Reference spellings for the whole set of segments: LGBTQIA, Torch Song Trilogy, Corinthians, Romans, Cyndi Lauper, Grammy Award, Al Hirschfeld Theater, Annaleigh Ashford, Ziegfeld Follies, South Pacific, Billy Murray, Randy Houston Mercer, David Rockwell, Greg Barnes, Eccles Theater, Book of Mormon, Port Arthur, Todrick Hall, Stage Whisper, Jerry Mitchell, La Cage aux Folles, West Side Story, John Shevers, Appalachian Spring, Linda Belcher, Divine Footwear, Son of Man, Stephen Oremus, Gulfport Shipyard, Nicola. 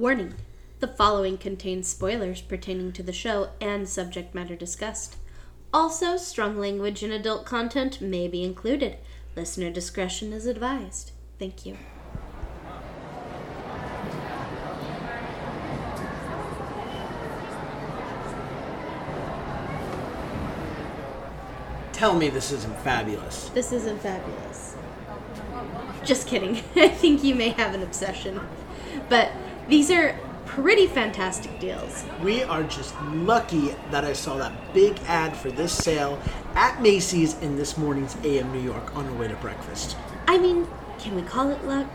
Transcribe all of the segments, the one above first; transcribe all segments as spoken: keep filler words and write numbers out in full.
Warning, the following contains spoilers pertaining to the show and subject matter discussed. Also, strong language and adult content may be included. Listener discretion is advised. Thank you. Tell me this isn't fabulous. This isn't fabulous. Just kidding. I think you may have an obsession. But these are pretty fantastic deals. We are just lucky that I saw that big ad for this sale at Macy's in this morning's A M New York on our way to breakfast. I mean, can we call it luck?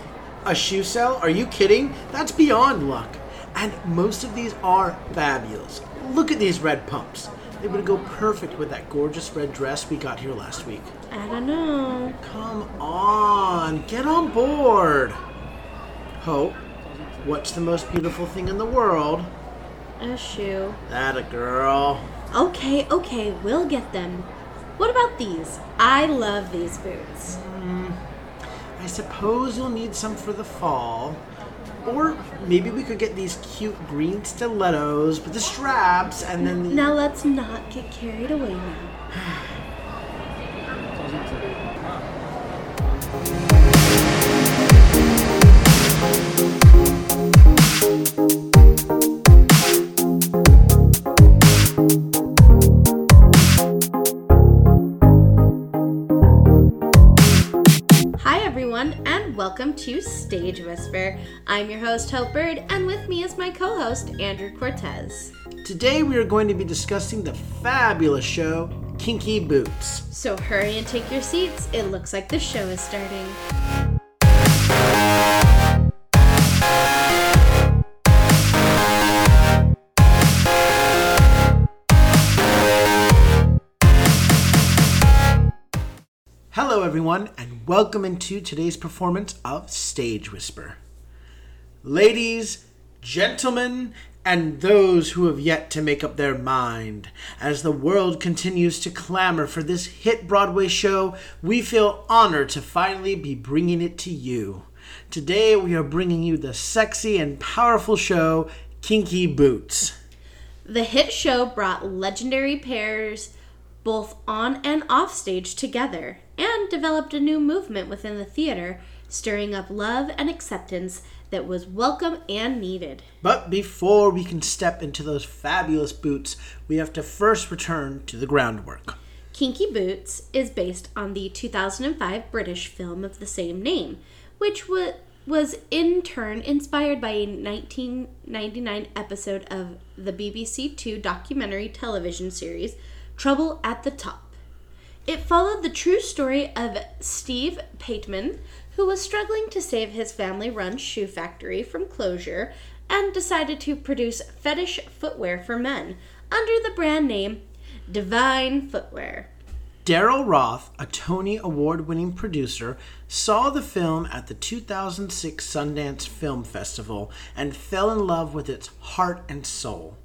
A shoe sale? Are you kidding? That's beyond luck. And most of these are fabulous. Look at these red pumps. It would go perfect with that gorgeous red dress we got here last week. I don't know. Come on, get on board. Hope, what's the most beautiful thing in the world? A shoe. That a girl. Okay, okay, we'll get them. What about these? I love these boots. Mm, I suppose you'll need some for the fall. Or maybe we could get these cute green stilettos with the straps and then... The... Now let's not get carried away now. Welcome to Stage Whisper. I'm your host, Hope Bird, and with me is my co-host, Andrew Cortez. Today we are going to be discussing the fabulous show, Kinky Boots. So hurry and take your seats. It looks like the show is starting. Hello everyone, and welcome into today's performance of Stage Whisper. Ladies, gentlemen, and those who have yet to make up their mind, as the world continues to clamor for this hit Broadway show, we feel honored to finally be bringing it to you. Today we are bringing you the sexy and powerful show, Kinky Boots. The hit show brought legendary pairs both on and off stage together, and developed a new movement within the theater, stirring up love and acceptance that was welcome and needed. But before we can step into those fabulous boots, we have to first return to the groundwork. Kinky Boots is based on the two thousand five British film of the same name, which w- was in turn inspired by a nineteen ninety-nine episode of the B B C Two documentary television series, Trouble at the Top. It followed the true story of Steve Pateman, who was struggling to save his family-run shoe factory from closure and decided to produce fetish footwear for men under the brand name Divine Footwear. Daryl Roth, a Tony Award-winning producer, saw the film at the two thousand six Sundance Film Festival and fell in love with its heart and soul.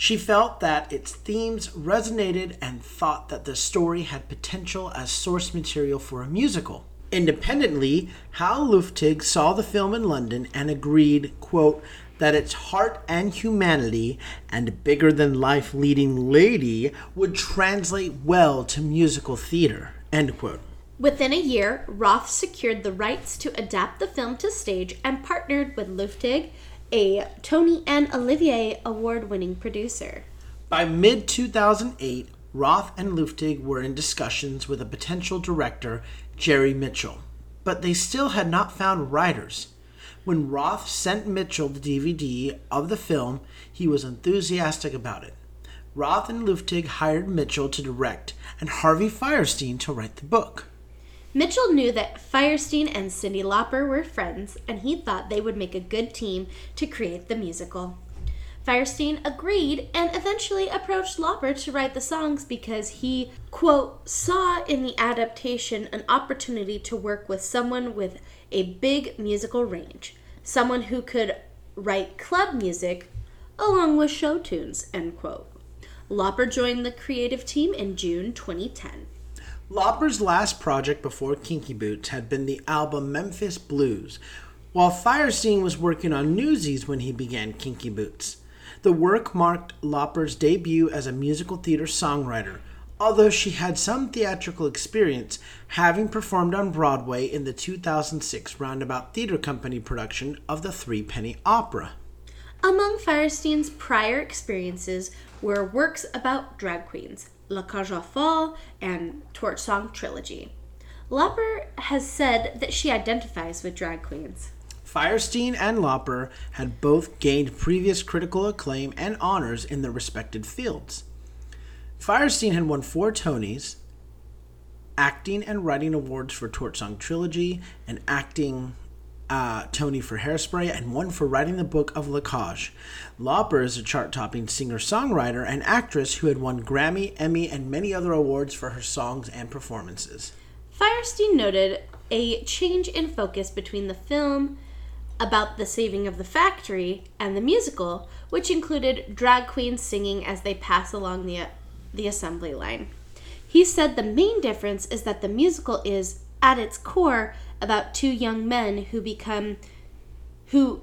She felt that its themes resonated and thought that the story had potential as source material for a musical. Independently, Hal Luftig saw the film in London and agreed, quote, that its heart and humanity and bigger-than-life leading lady would translate well to musical theater, end quote. Within a year, Roth secured the rights to adapt the film to stage and partnered with Luftig, a Tony and Olivier Award-winning producer. By mid-two thousand eight, Roth and Luftig were in discussions with a potential director, Jerry Mitchell, but they still had not found writers. When Roth sent Mitchell the D V D of the film, he was enthusiastic about it. Roth and Luftig hired Mitchell to direct and Harvey Fierstein to write the book. Mitchell knew that Fierstein and Cyndi Lauper were friends, and he thought they would make a good team to create the musical. Fierstein agreed and eventually approached Lauper to write the songs because he, quote, saw in the adaptation an opportunity to work with someone with a big musical range, someone who could write club music along with show tunes, end quote. Lauper joined the creative team in June twenty ten. Lauper's last project before Kinky Boots had been the album Memphis Blues, while Fierstein was working on Newsies when he began Kinky Boots. The work marked Lauper's debut as a musical theater songwriter, although she had some theatrical experience, having performed on Broadway in the two thousand six Roundabout Theatre Company production of the Three Penny Opera. Among Fierstein's prior experiences were works about drag queens, La Cage aux Folles and Torch Song Trilogy. Lauper has said that she identifies with drag queens. Fierstein and Lauper had both gained previous critical acclaim and honors in their respective fields. Fierstein had won four Tonys, acting and writing awards for Torch Song Trilogy, an acting uh, Tony for Hairspray, and one for writing the book of La Cage. Lauper is a chart-topping singer-songwriter and actress who had won Grammy, Emmy, and many other awards for her songs and performances. Fierstein noted a change in focus between the film about the saving of the factory and the musical, which included drag queens singing as they pass along the the assembly line. He said the main difference is that the musical is, at its core, about two young men who become, who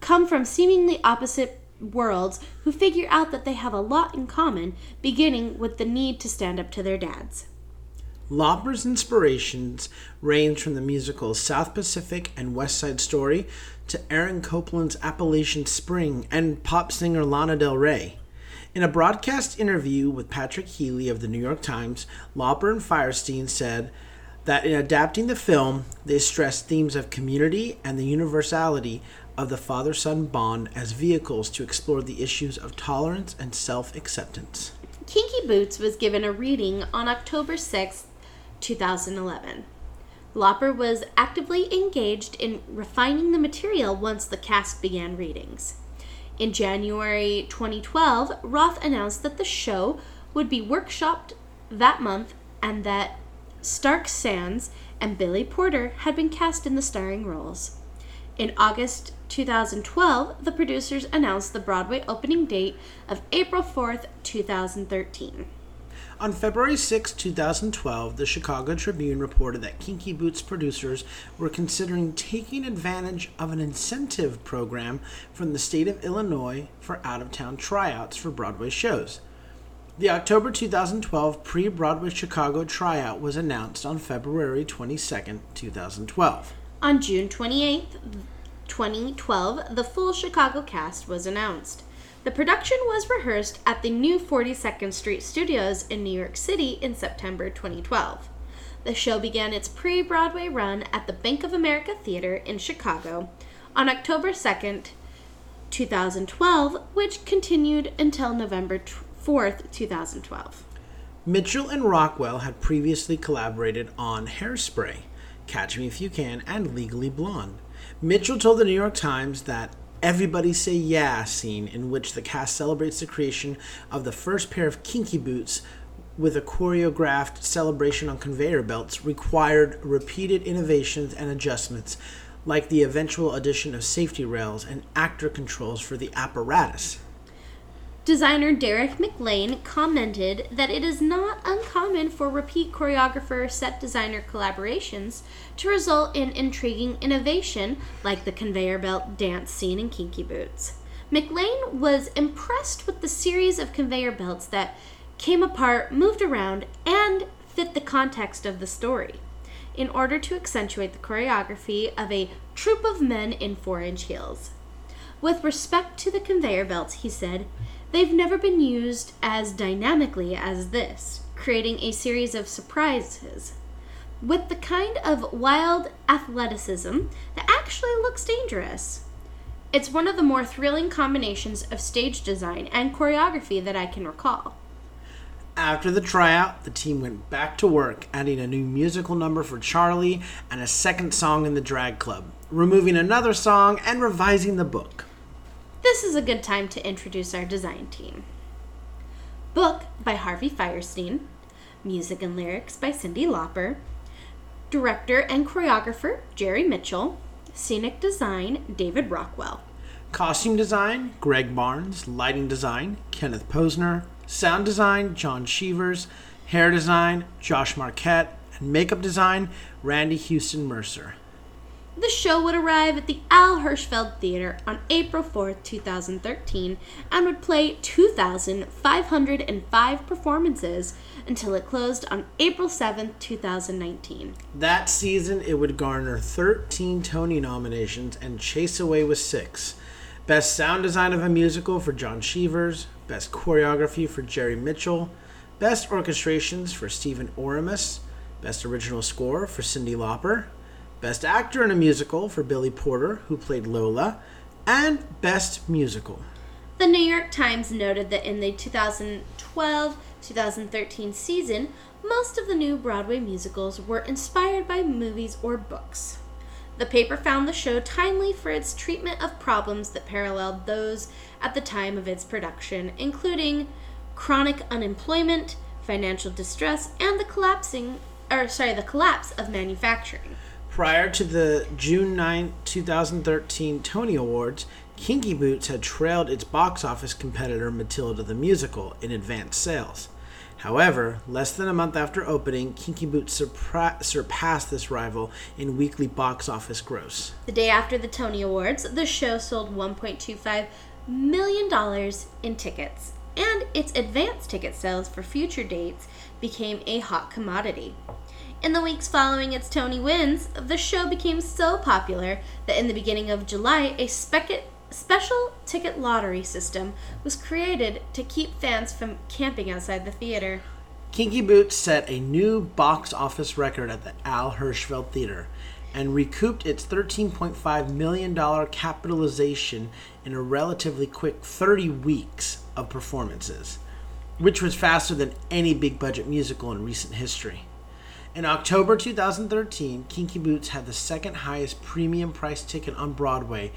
come from seemingly opposite worlds, who figure out that they have a lot in common, beginning with the need to stand up to their dads. Lauper's inspirations range from the musicals South Pacific and West Side Story to Aaron Copland's Appalachian Spring and pop singer Lana Del Rey. In a broadcast interview with Patrick Healy of the New York Times, Lauper and Fierstein said that in adapting the film, they stressed themes of community and the universality of the father-son bond as vehicles to explore the issues of tolerance and self-acceptance. Kinky Boots was given a reading on October sixth, two thousand eleven. Lauper was actively engaged in refining the material once the cast began readings. In January twenty twelve, Roth announced that the show would be workshopped that month and that Stark Sands and Billy Porter had been cast in the starring roles. In August twenty twelve, the producers announced the Broadway opening date of April fourth, two thousand thirteen. On February sixth, two thousand twelve, the Chicago Tribune reported that Kinky Boots producers were considering taking advantage of an incentive program from the state of Illinois for out-of-town tryouts for Broadway shows. The October twenty twelve pre-Broadway Chicago tryout was announced on February twenty-second, two thousand twelve. On June twenty-eighth, twenty twelve, the full Chicago cast was announced. The production was rehearsed at the new forty-second Street Studios in New York City in September twenty twelve. The show began its pre-Broadway run at the Bank of America Theater in Chicago on October second, two thousand twelve, which continued until November fourth, two thousand twelve. Mitchell and Rockwell had previously collaborated on Hairspray, Catch Me If You Can, and Legally Blonde. Mitchell told the New York Times that Everybody Say Yeah scene, in which the cast celebrates the creation of the first pair of kinky boots with a choreographed celebration on conveyor belts, required repeated innovations and adjustments, like the eventual addition of safety rails and actor controls for the apparatus. Designer Derek McLean commented that it is not uncommon for repeat choreographer-set designer collaborations to result in intriguing innovation like the conveyor belt dance scene in Kinky Boots. McLean was impressed with the series of conveyor belts that came apart, moved around, and fit the context of the story in order to accentuate the choreography of a troupe of men in four-inch heels. With respect to the conveyor belts, he said, "They've never been used as dynamically as this, creating a series of surprises with the kind of wild athleticism that actually looks dangerous. It's one of the more thrilling combinations of stage design and choreography that I can recall." After the tryout, the team went back to work, adding a new musical number for Charlie and a second song in the drag club, removing another song, and revising the book. This is a good time to introduce our design team. Book by Harvey Fierstein. Music and lyrics by Cyndi Lauper. Director and choreographer Jerry Mitchell. Scenic design David Rockwell. Costume design Greg Barnes. Lighting design Kenneth Posner. Sound design John Shevers. Hair design Josh Marquette. And makeup design Randy Houston Mercer. The show would arrive at the Al Hirschfeld Theater on April fourth, two thousand thirteen, and would play two thousand five hundred five performances until it closed on April seventh, two thousand nineteen. That season, it would garner thirteen Tony nominations and chase away with six. Best Sound Design of a Musical for John Shevers, Best Choreography for Jerry Mitchell, Best Orchestrations for Stephen Oremus, Best Original Score for Cyndi Lauper, Best Actor in a Musical for Billy Porter, who played Lola, and Best Musical. The New York Times noted that in the two thousand twelve two thousand thirteen season, most of the new Broadway musicals were inspired by movies or books. The paper found the show timely for its treatment of problems that paralleled those at the time of its production, including chronic unemployment, financial distress, and the collapsing, or sorry, the collapse of manufacturing. Prior to the June ninth, two thousand thirteen Tony Awards, Kinky Boots had trailed its box office competitor Matilda the Musical in advanced sales. However, less than a month after opening, Kinky Boots surpra- surpassed this rival in weekly box office gross. The day after the Tony Awards, the show sold one point two five million dollars in tickets, and its advance ticket sales for future dates became a hot commodity. In the weeks following its Tony wins, the show became so popular that in the beginning of July, a spec- special ticket lottery system was created to keep fans from camping outside the theater. Kinky Boots set a new box office record at the Al Hirschfeld Theater and recouped its thirteen point five million dollars capitalization in a relatively quick thirty weeks of performances, which was faster than any big-budget musical in recent history. In October two thousand thirteen, Kinky Boots had the second highest premium price ticket on Broadway,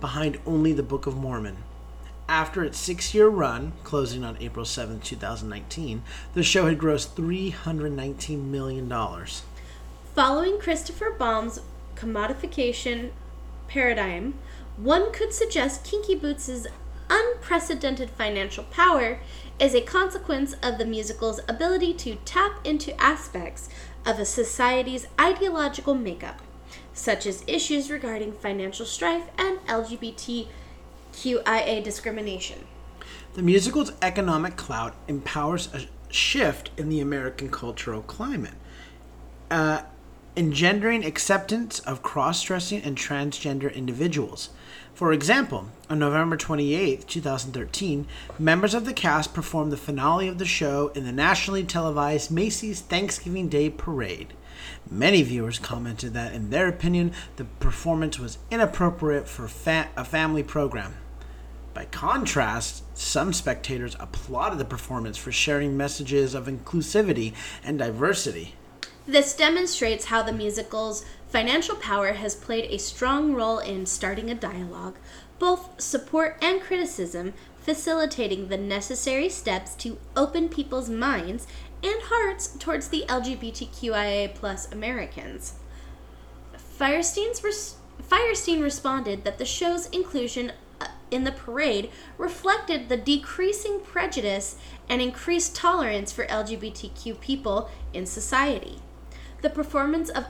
behind only The Book of Mormon. After its six-year run, closing on April seventh, two thousand nineteen, the show had grossed three hundred nineteen million dollars. Following Christopher Baum's commodification paradigm, one could suggest Kinky Boots' unprecedented financial power is a consequence of the musical's ability to tap into aspects of a society's ideological makeup, such as issues regarding financial strife and L G B T Q I A discrimination. The musical's economic clout empowers a shift in the American cultural climate, uh, engendering acceptance of cross-dressing and transgender individuals. For example, on November twenty-eighth, two thousand thirteen, members of the cast performed the finale of the show in the nationally televised Macy's Thanksgiving Day Parade. Many viewers commented that, in their opinion, the performance was inappropriate for fa- a family program. By contrast, some spectators applauded the performance for sharing messages of inclusivity and diversity. This demonstrates how the musical's financial power has played a strong role in starting a dialogue, both support and criticism, facilitating the necessary steps to open people's minds and hearts towards the L G B T Q I A plus Americans. Fierstein's res- Fierstein responded that the show's inclusion in the parade reflected the decreasing prejudice and increased tolerance for L G B T Q people in society. The performance of,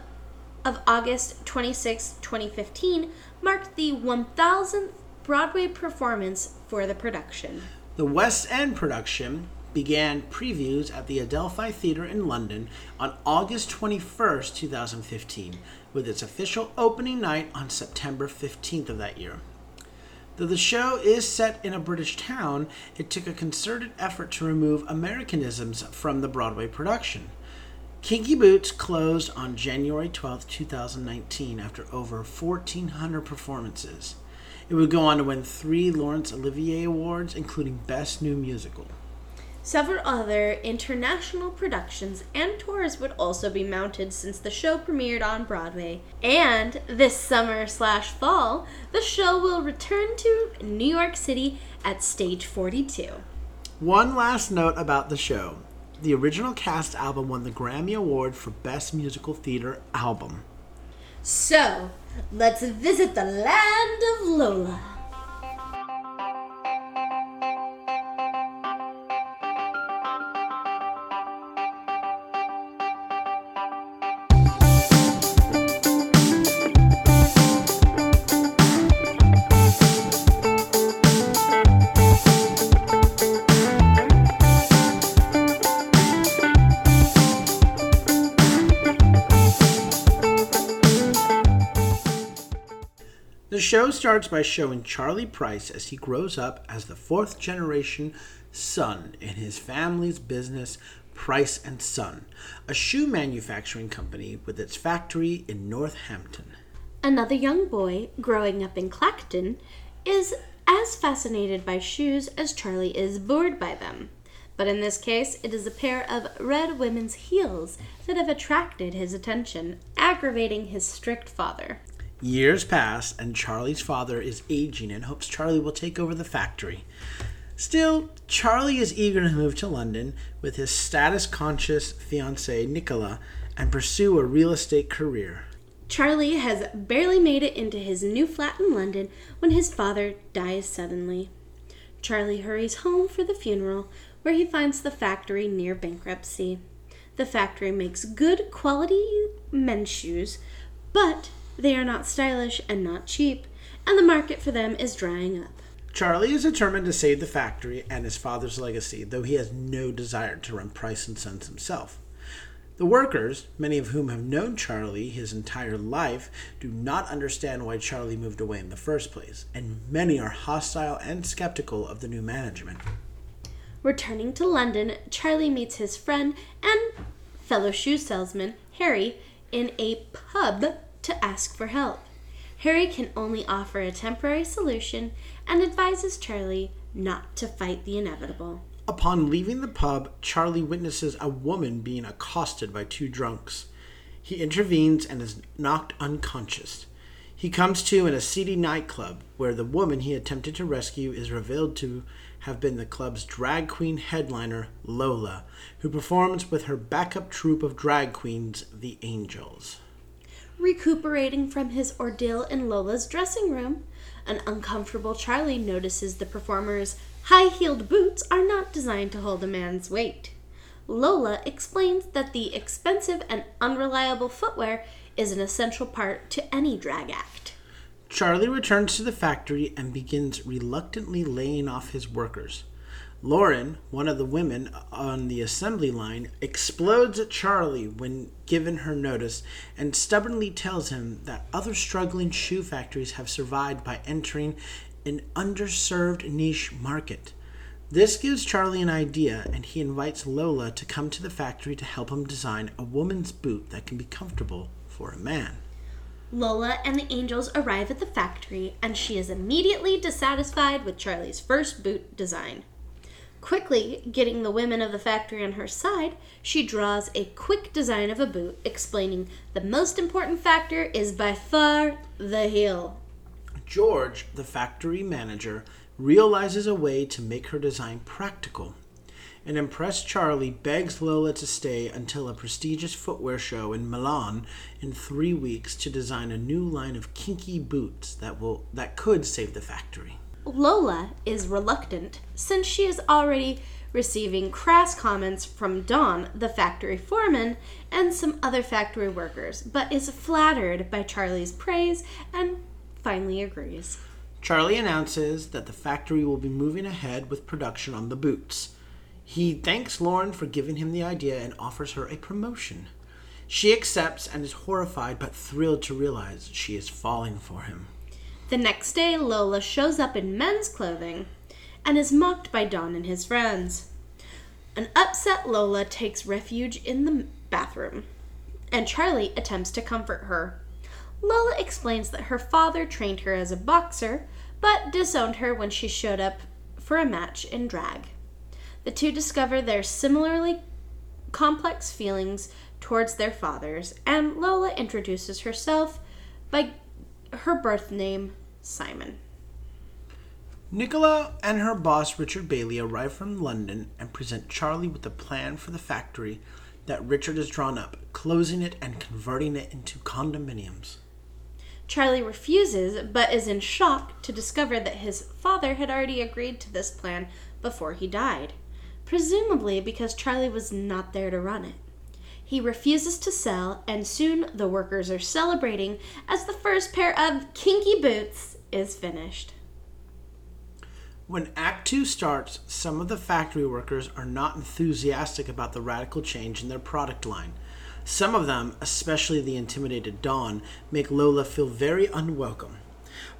of August twenty-sixth, twenty fifteen marked the one thousandth Broadway performance for the production. The West End production began previews at the Adelphi Theatre in London on August twenty-first, two thousand fifteen, with its official opening night on September fifteenth of that year. Though the show is set in a British town, it took a concerted effort to remove Americanisms from the Broadway production. Kinky Boots closed on January twelfth, two thousand nineteen, after over fourteen hundred performances. It would go on to win three Laurence Olivier Awards, including Best New Musical. Several other international productions and tours would also be mounted since the show premiered on Broadway. And this summer slash fall, the show will return to New York City at Stage forty-two. One last note about the show. The original cast album won the Grammy Award for Best Musical Theater Album. So, let's visit the land of Lola. show starts by showing Charlie Price as he grows up as the fourth generation son in his family's business, Price and Son, a shoe manufacturing company with its factory in Northampton. Another young boy growing up in Clacton is as fascinated by shoes as Charlie is bored by them. But in this case, it is a pair of red women's heels that have attracted his attention, aggravating his strict father. Years pass, and Charlie's father is aging and hopes Charlie will take over the factory. Still, Charlie is eager to move to London with his status-conscious fiancée, Nicola, and pursue a real estate career. Charlie has barely made it into his new flat in London when his father dies suddenly. Charlie hurries home for the funeral, where he finds the factory near bankruptcy. The factory makes good quality men's shoes, but they are not stylish and not cheap, and the market for them is drying up. Charlie is determined to save the factory and his father's legacy, though he has no desire to run Price and Sons himself. The workers, many of whom have known Charlie his entire life, do not understand why Charlie moved away in the first place, and many are hostile and skeptical of the new management. Returning to London, Charlie meets his friend and fellow shoe salesman, Harry, in a pub to ask for help. Harry can only offer a temporary solution and advises Charlie not to fight the inevitable. Upon leaving the pub, Charlie witnesses a woman being accosted by two drunks. He intervenes and is knocked unconscious. He comes to in a seedy nightclub where the woman he attempted to rescue is revealed to have been the club's drag queen headliner, Lola, who performs with her backup troupe of drag queens, the Angels. Recuperating from his ordeal in Lola's dressing room, an uncomfortable Charlie notices the performer's high-heeled boots are not designed to hold a man's weight. Lola explains that the expensive and unreliable footwear is an essential part to any drag act. Charlie returns to the factory and begins reluctantly laying off his workers. Lauren, one of the women on the assembly line, explodes at Charlie when given her notice and stubbornly tells him that other struggling shoe factories have survived by entering an underserved niche market. This gives Charlie an idea, and he invites Lola to come to the factory to help him design a woman's boot that can be comfortable for a man. Lola and the Angels arrive at the factory, and she is immediately dissatisfied with Charlie's first boot design. Quickly getting the women of the factory on her side, she draws a quick design of a boot, explaining the most important factor is by far the heel. George, the factory manager, realizes a way to make her design practical. An impressed Charlie begs Lola to stay until a prestigious footwear show in Milan in three weeks to design a new line of kinky boots that will that could save the factory. Lola is reluctant since she is already receiving crass comments from Don, the factory foreman, and some other factory workers, but is flattered by Charlie's praise and finally agrees. Charlie announces that the factory will be moving ahead with production on the boots. He thanks Lauren for giving him the idea and offers her a promotion. She accepts and is horrified but thrilled to realize she is falling for him. The next day, Lola shows up in men's clothing and is mocked by Don and his friends. An upset Lola takes refuge in the bathroom, and Charlie attempts to comfort her. Lola explains that her father trained her as a boxer, but disowned her when she showed up for a match in drag. The two discover their similarly complex feelings towards their fathers, and Lola introduces herself by her birth name, Simon. Nicola and her boss, Richard Bailey, arrive from London and present Charlie with a plan for the factory that Richard has drawn up, closing it and converting it into condominiums. Charlie refuses, but is in shock to discover that his father had already agreed to this plan before he died, presumably because Charlie was not there to run it. He refuses to sell, and soon the workers are celebrating as the first pair of kinky boots is finished. When Act Two starts, some of the factory workers are not enthusiastic about the radical change in their product line. Some of them, especially the intimidated Dawn, make Lola feel very unwelcome.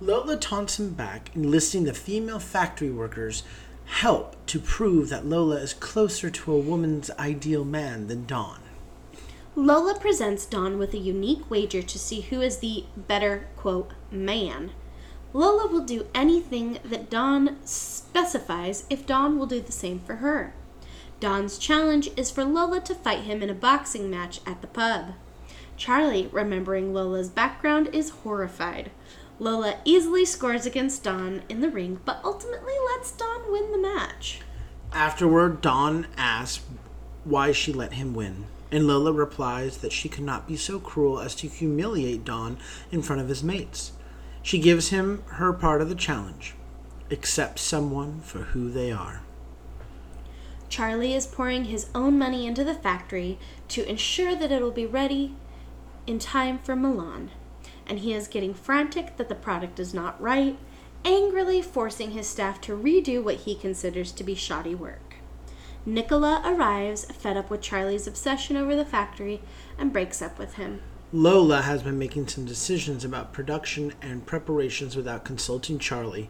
Lola Thompson back enlisting the female factory workers help to prove that Lola is closer to a woman's ideal man than Dawn. Lola presents Dawn with a unique wager to see who is the better, quote, man. Lola will do anything that Dawn specifies if Dawn will do the same for her. Dawn's challenge is for Lola to fight him in a boxing match at the pub. Charlie, remembering Lola's background, is horrified. Lola easily scores against Dawn in the ring, but ultimately lets Dawn win the match. Afterward, Dawn asks why she let him win, and Lola replies that she could not be so cruel as to humiliate Dawn in front of his mates. She gives him her part of the challenge: accept someone for who they are. Charlie is pouring his own money into the factory to ensure that it'll be ready in time for Milan, and he is getting frantic that the product is not right, angrily forcing his staff to redo what he considers to be shoddy work. Nicola arrives, fed up with Charlie's obsession over the factory, and breaks up with him. Lola has been making some decisions about production and preparations without consulting Charlie.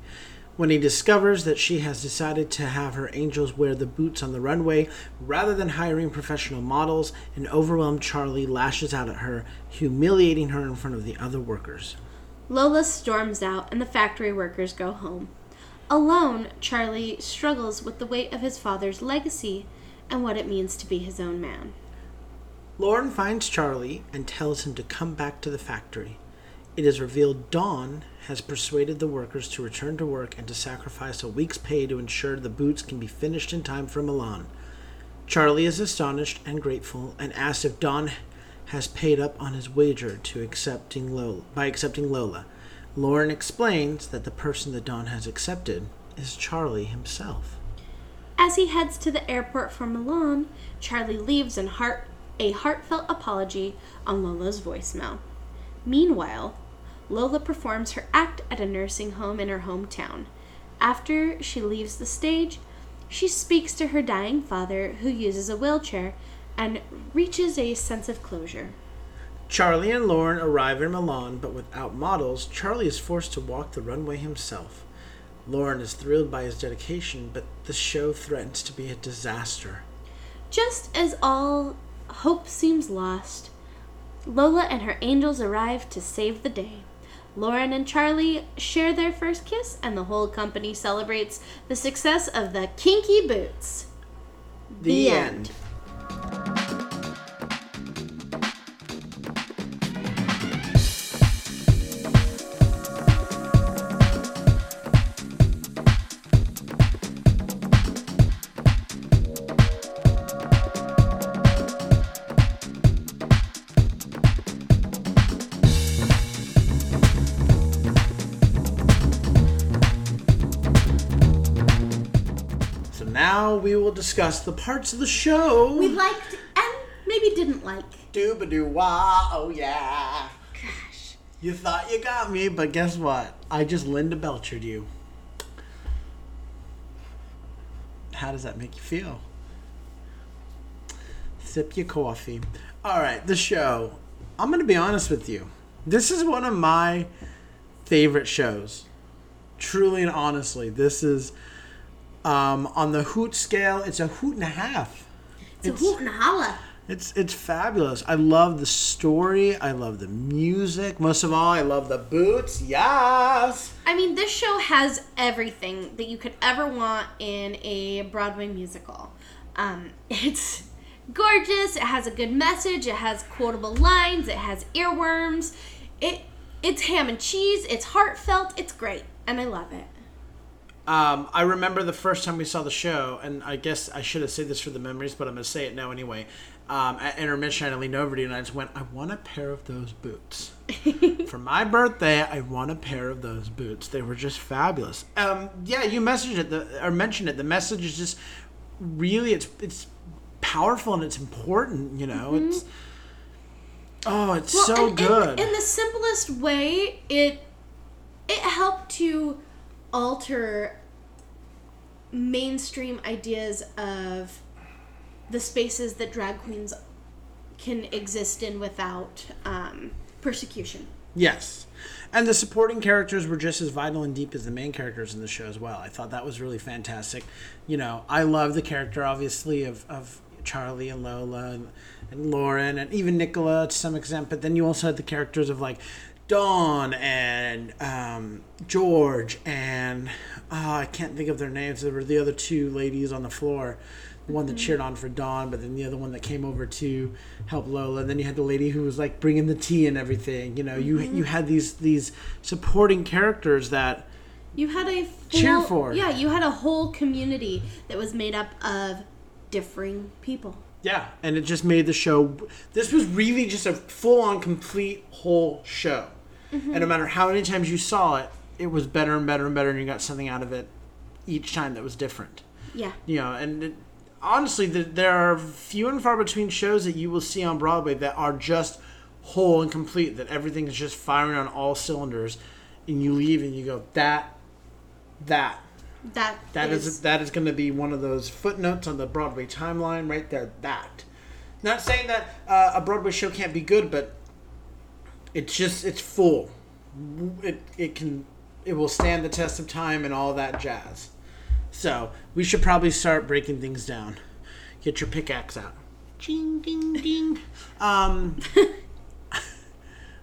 When he discovers that she has decided to have her angels wear the boots on the runway rather than hiring professional models, an overwhelmed Charlie lashes out at her, humiliating her in front of the other workers. Lola storms out and the factory workers go home. Alone, Charlie struggles with the weight of his father's legacy and what it means to be his own man. Lauren finds Charlie and tells him to come back to the factory. It is revealed Dawn has persuaded the workers to return to work and to sacrifice a week's pay to ensure the boots can be finished in time for Milan. Charlie is astonished and grateful and asks if Dawn has paid up on his wager to accepting Lola, by accepting Lola. Lauren explains that the person that Dawn has accepted is Charlie himself. As he heads to the airport for Milan, Charlie leaves in heart, a heartfelt apology on Lola's voicemail. Meanwhile, Lola performs her act at a nursing home in her hometown. After she leaves the stage, she speaks to her dying father, who uses a wheelchair, and reaches a sense of closure. Charlie and Lauren arrive in Milan, but without models, Charlie is forced to walk the runway himself. Lauren is thrilled by his dedication, but the show threatens to be a disaster. Just as all hope seems lost, Lola and her angels arrive to save the day. Lauren and Charlie share their first kiss, and the whole company celebrates the success of the Kinky Boots. The, the end. end. We will discuss the parts of the show we liked and maybe didn't like. Dooba-doo-wah, oh yeah. Gosh. You thought you got me, but guess what? I just Linda Belchered you. How does that make you feel? Sip your coffee. Alright, the show. I'm going to be honest with you. This is one of my favorite shows. Truly and honestly, this is... Um, on the hoot scale, it's a hoot and a half. It's, it's a hoot and a holla. It's it's fabulous. I love the story. I love the music. Most of all, I love the boots. Yes! I mean, this show has everything that you could ever want in a Broadway musical. Um, it's gorgeous. It has a good message. It has quotable lines. It has earworms. It It's ham and cheese. It's heartfelt. It's great. And I love it. Um, I remember the first time we saw the show, and I guess I should have said this for the memories, but I'm going to say it now anyway. Um, at intermission, I leaned over to you and I just went, I want a pair of those boots. For my birthday, I want a pair of those boots. They were just fabulous. Um, yeah, you messaged it, the, or mentioned it. The message is just really, it's it's powerful and it's important, you know. Mm-hmm. It's Oh, it's well, so good. In, in the simplest way, it it helped to... alter mainstream ideas of the spaces that drag queens can exist in without um, persecution. Yes. And the supporting characters were just as vital and deep as the main characters in the show as well. I thought that was really fantastic. You know, I love the character, obviously, of, of Charlie and Lola and, and Lauren and even Nicola to some extent. But then you also had the characters of, like, Dawn and um, George and oh, I can't think of their names. There were the other two ladies on the floor. One that cheered on for Dawn, but then the other one that came over to help Lola. And then you had the lady who was like bringing the tea and everything. You know, you mm-hmm. you had these these supporting characters that you had a full, cheer for. Yeah, you had a whole community that was made up of differing people. Yeah, and it just made the show. This was really just a full on, complete whole show. Mm-hmm. And no matter how many times you saw it, it was better and better and better, and you got something out of it each time that was different. Yeah, you know, and. It, Honestly, there are few and far between shows that you will see on Broadway that are just whole and complete, that everything is just firing on all cylinders, and you leave and you go, that, that. That, that is, is that is going to be one of those footnotes on the Broadway timeline right there, that. Not saying that uh, a Broadway show can't be good, but it's just, it's full. It, it can, it will stand the test of time and all that jazz. So, we should probably start breaking things down. Get your pickaxe out. Ding, ding, ding. Um,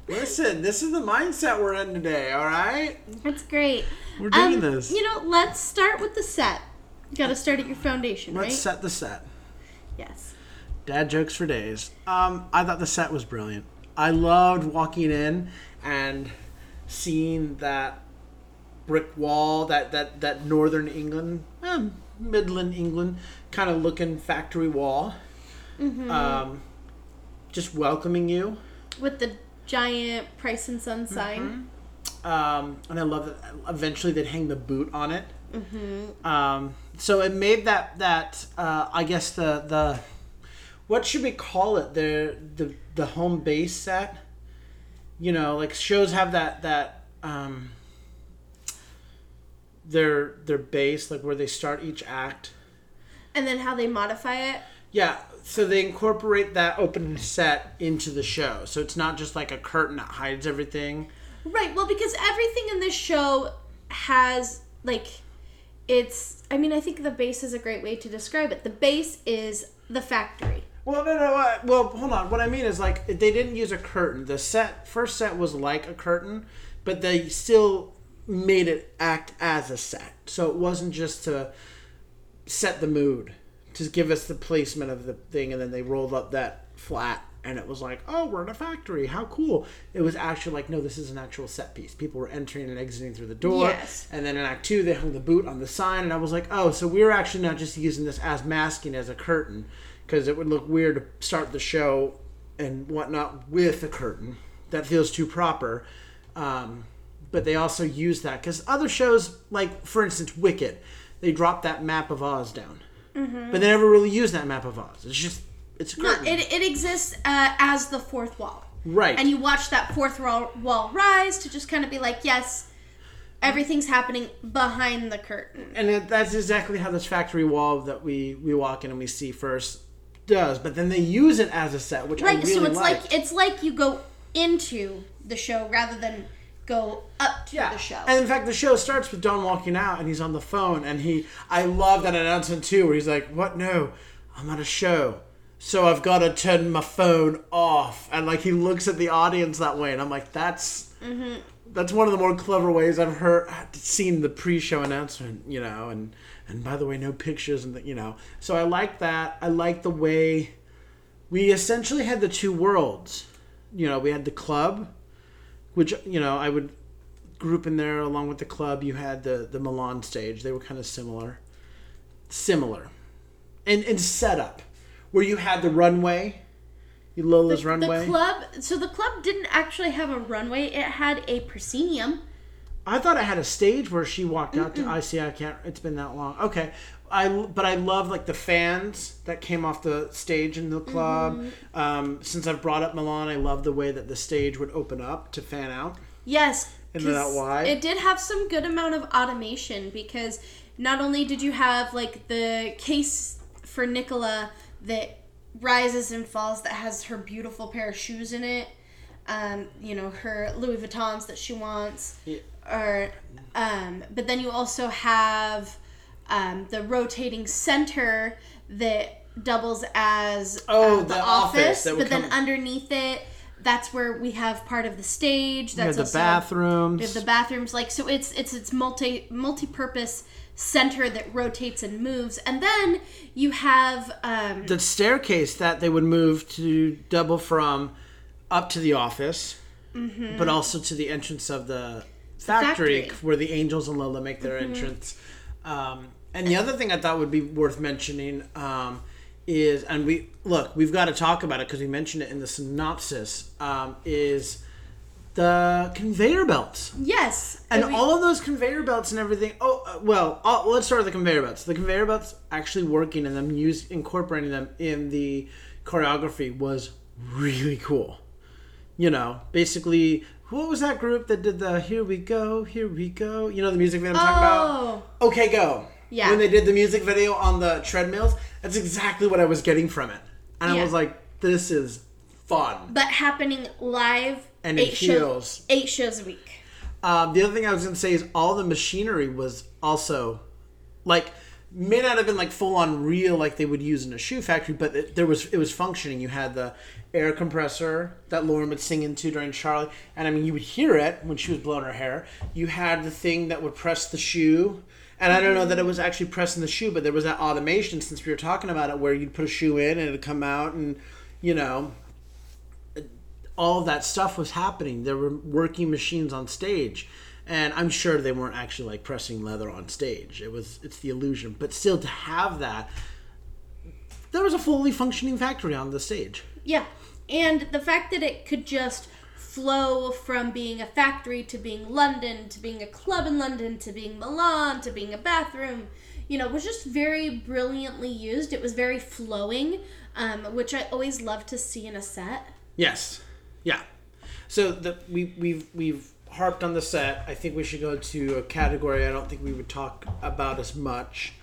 listen, this is the mindset we're in today, all right? That's great. We're doing um, this. You know, let's start with the set. You got to start at your foundation, let's right? Let's set the set. Yes. Dad jokes for days. Um, I thought the set was brilliant. I loved walking in and seeing that brick wall, that, that, that northern England, eh, midland England kind of looking factory wall. Mm-hmm. Um, just welcoming you. With the giant Price and Sun sign. Mm-hmm. Um, and I love that eventually they'd hang the boot on it. Mm-hmm. Um, so it made that, that uh, I guess the, the, what should we call it? The, the, the home base set? You know, like shows have that, that, um, their their base, like where they start each act. And then how they modify it? Yeah, so they incorporate that opening set into the show. So it's not just like a curtain that hides everything. Right, well, because everything in this show has, like, it's... I mean, I think the base is a great way to describe it. The base is the factory. Well, no, no, I, well, hold on. What I mean is, like, they didn't use a curtain. The set first set was like a curtain, but they still... made it act as a set. So it wasn't just to set the mood, to give us the placement of the thing, and then they rolled up that flat, and it was like, oh, we're in a factory, how cool. It was actually like, no, this is an actual set piece. People were entering and exiting through the door. Yes. And then in Act two, they hung the boot on the sign, and I was like, oh, so we were actually not just using this as masking as a curtain, because it would look weird to start the show and whatnot with a curtain. That feels too proper. Um... But they also use that because other shows, like for instance Wicked, they dropped that map of Oz down, mm-hmm. but they never really use that map of Oz. It's just it's a curtain. No, it it exists uh, as the fourth wall, right? And you watch that fourth wall, wall rise to just kind of be like, yes, everything's happening behind the curtain. And it, that's exactly how this factory wall that we we walk in and we see first does. But then they use it as a set, which right. I really so it's liked. like it's like you go into the show rather than. Go up to yeah. the show. And in fact, the show starts with Don walking out and he's on the phone and he, I love that announcement too where he's like, what? No, I'm at a show. So I've got to turn my phone off. And like he looks at the audience that way and I'm like, that's, mm-hmm. that's one of the more clever ways I've heard, seen the pre-show announcement, you know, and, and by the way, no pictures and the, you know. So I like that. I like the way we essentially had the two worlds. You know, we had the club, which, you know, I would group in there along with the club. You had the, the Milan stage. They were kind of similar. Similar. And and setup. Where you had the runway. Lola's the, runway. The club. So the club didn't actually have a runway. It had a proscenium. I thought it had a stage where she walked out mm-mm. to... I see, I can't... It's been that long. Okay. I, but I love, like, the fans that came off the stage in the club. Mm-hmm. Um, since I've brought up Milan, I love the way that the stage would open up to fan out. Yes. Isn't that wide? It did have some good amount of automation because not only did you have, like, the case for Nicola that rises and falls that has her beautiful pair of shoes in it, um, you know, her Louis Vuittons that she wants. Yeah. Or, um, but then you also have um, the rotating center that doubles as oh, uh, the, the office, office but come... then underneath it, that's where we have part of the stage. That's we have the bathrooms. We have the bathrooms. Like, so it's it's it's multi multi-purpose center that rotates and moves. And then you have... Um, the staircase that they would move to double from up to the office, mm-hmm. but also to the entrance of the factory, factory. where the Angels and Lola make their mm-hmm. entrance. Um, and the other thing I thought would be worth mentioning um, is, and we look, we've got to talk about it because we mentioned it in the synopsis, um, is... the conveyor belts. Yes. And I mean, all of those conveyor belts and everything. Oh, well, all, let's start with the conveyor belts. The conveyor belts actually working and them use, incorporating them in the choreography was really cool. You know, basically, what was that group that did the Here We Go, Here We Go? You know the music video I'm talking about? Oh. Okay, Go. Yeah. When they did the music video on the treadmills, that's exactly what I was getting from it. And yeah. I was like, this is fun. But happening live. And eight it heals. Show, eight shows a week. Um, the other thing I was going to say is all the machinery was also, like, may not have been, like, full-on real like they would use in a shoe factory, but it, there was it was functioning. You had the air compressor that Lauren would sing into during Charlie. And, I mean, you would hear it when she was blowing her hair. You had the thing that would press the shoe. And mm-hmm. I don't know that it was actually pressing the shoe, but there was that automation, since we were talking about it, where you'd put a shoe in and it would come out and, you know... all that stuff was happening. There were working machines on stage, and I'm sure they weren't actually like pressing leather on stage. It was it's the illusion, but still to have that, there was a fully functioning factory on the stage. Yeah, and the fact that it could just flow from being a factory to being London, to being a club in London, to being Milan, to being a bathroom, you know, was just very brilliantly used. It was very flowing, um, which I always love to see in a set. Yes. Yeah, so the, we, we've we've harped on the set. I think we should go to a category I don't think we would talk about as much.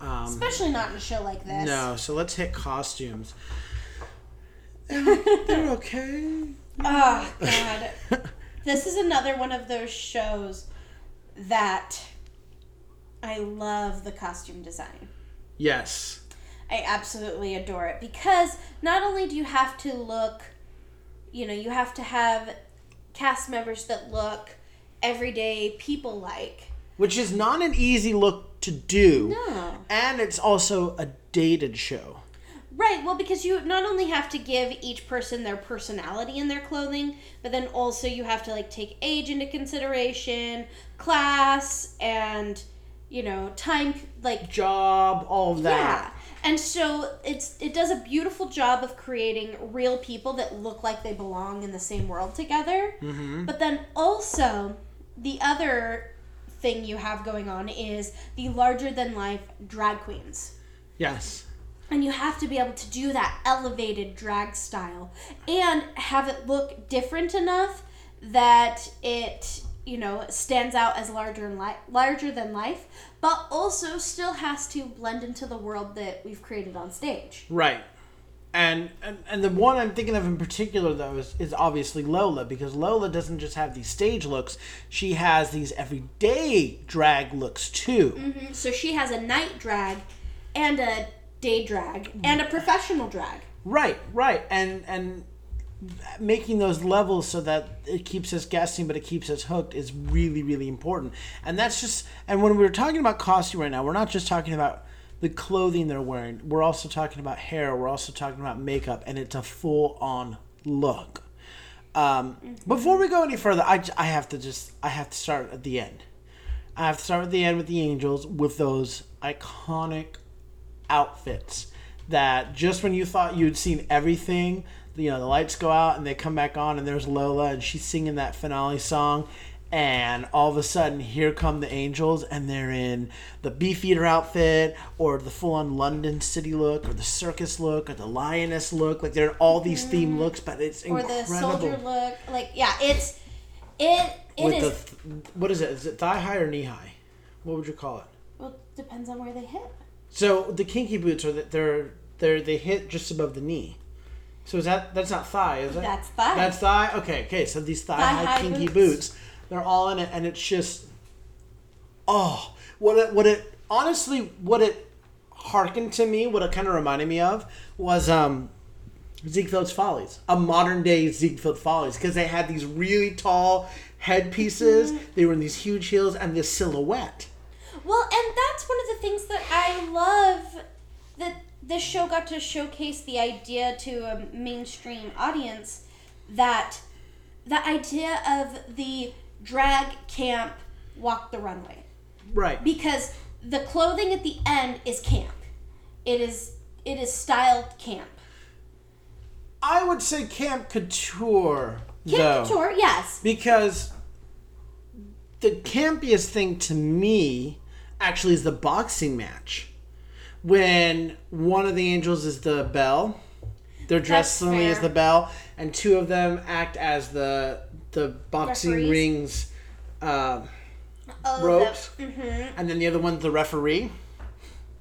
Um, Especially not in a show like this. No, so let's hit costumes. They're okay. Oh, God. This is another one of those shows that I love the costume design. Yes. I absolutely adore it because not only do you have to look... You know, you have to have cast members that look everyday people-like. Which is not an easy look to do. No. And it's also a dated show. Right. Well, because you not only have to give each person their personality in their clothing, but then also you have to, like, take age into consideration, class, and, you know, time, like... job, all of that. Yeah. And so it's it does a beautiful job of creating real people that look like they belong in the same world together. Mm-hmm. But then also, the other thing you have going on is the larger-than-life drag queens. Yes. And you have to be able to do that elevated drag style and have it look different enough that it... you know, stands out as larger and li- larger than life, but also still has to blend into the world that we've created on stage. Right. And and, and the one I'm thinking of in particular, though, is, is obviously Lola, because Lola doesn't just have these stage looks. She has these everyday drag looks, too. Mm-hmm. So she has a night drag and a day drag and a professional drag. Right, right. And... and making those levels so that it keeps us guessing but it keeps us hooked is really, really important. And that's just... and when we're talking about costume right now, we're not just talking about the clothing they're wearing. We're also talking about hair. We're also talking about makeup. And it's a full-on look. Um, mm-hmm. Before we go any further, I, I have to just... I have to start at the end. I have to start at the end with the Angels with those iconic outfits that just when you thought you'd seen everything... you know, the lights go out and they come back on and there's Lola and she's singing that finale song and all of a sudden here come the Angels and they're in the Beefeater outfit or the full-on London city look or the circus look or the lioness look. Like, there are all these mm. theme looks, but it's incredible. Or the soldier look. Like, yeah, it's... It, it With is... The th- what is it? Is it thigh high or knee high? What would you call it? Well, it depends on where they hit. So the kinky boots, are that they're, they're, they hit just above the knee. So is that, that's not thigh, is it? That's thigh. That's thigh? Okay, okay. So these thigh-high thigh kinky boots. boots, they're all in it, and it's just, oh, what it, what it, honestly, what it hearkened to me, what it kind of reminded me of was um, Ziegfeld's Follies, a modern-day Ziegfeld's Follies, because they had these really tall headpieces, mm-hmm. they were in these huge heels, and this silhouette. Well, and that's one of the things that I love, that this show got to showcase the idea to a mainstream audience, that the idea of the drag camp walk the runway. Right. Because the clothing at the end is camp. It is it is styled camp. I would say camp couture. Camp though, couture, yes. Because the campiest thing to me actually is the boxing match. When one of the angels is the belle, they're dressed suddenly as the belle, and two of them act as the the boxing referees. rings uh, oh, ropes, the, mm-hmm. and then the other one's the referee.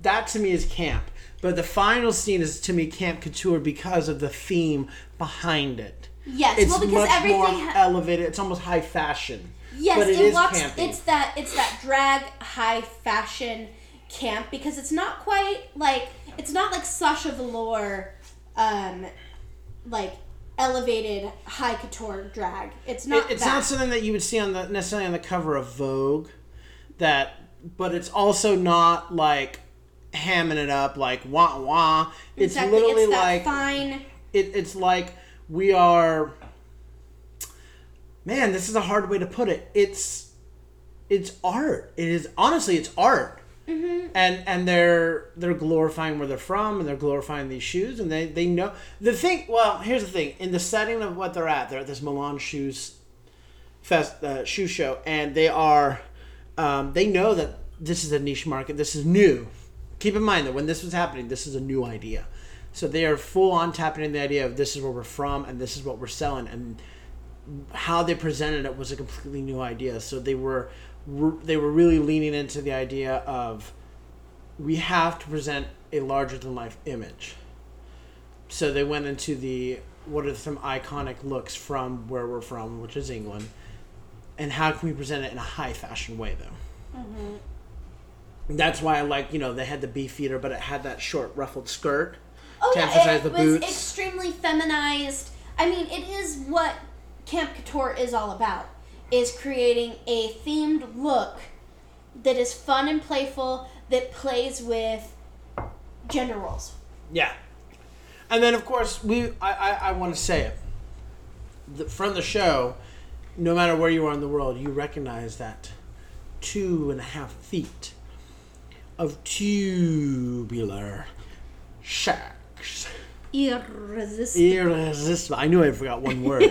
That to me is camp. But the final scene is to me camp couture because of the theme behind it. Yes, it's well, because much everything more ha- elevated. It's almost high fashion. Yes, but it, it is walks, campy. It's that it's that drag high fashion camp, because it's not quite like it's not like Sasha Velour um like elevated high couture drag. It's not it, it's that. Not something that you would see on the necessarily on the cover of Vogue, that but it's also not like hamming it up like wah wah. It's exactly. literally it's like fine it, it's like we are man, this is a hard way to put it. It's it's art. It is honestly it's art. Mm-hmm. And and they're they're glorifying where they're from, and they're glorifying these shoes, and they, they know the thing. Well, here's the thing: in the setting of what they're at, they're at this Milan shoes fest uh, shoe show, and they are um, they know that this is a niche market. This is new. Keep in mind that when this was happening, this is a new idea. So they are full on tapping in the idea of this is where we're from, and this is what we're selling, and how they presented it was a completely new idea. So they were. They were really leaning into the idea of we have to present a larger-than-life image. So they went into the what are some iconic looks from where we're from, which is England, and how can we present it in a high-fashion way, though. Mm-hmm. That's why I like, you know, they had the Beefeater, but it had that short, ruffled skirt oh, to yeah, emphasize the boots. Oh, it was extremely feminized. I mean, it is what camp couture is all about. Is creating a themed look that is fun and playful, that plays with gender roles. Yeah. And then, of course, we I, I, I want to say it. The, from the show, no matter where you are in the world, you recognize that two and a half feet of tubular shacks. Irresistible. Irresistible. I knew I forgot one word.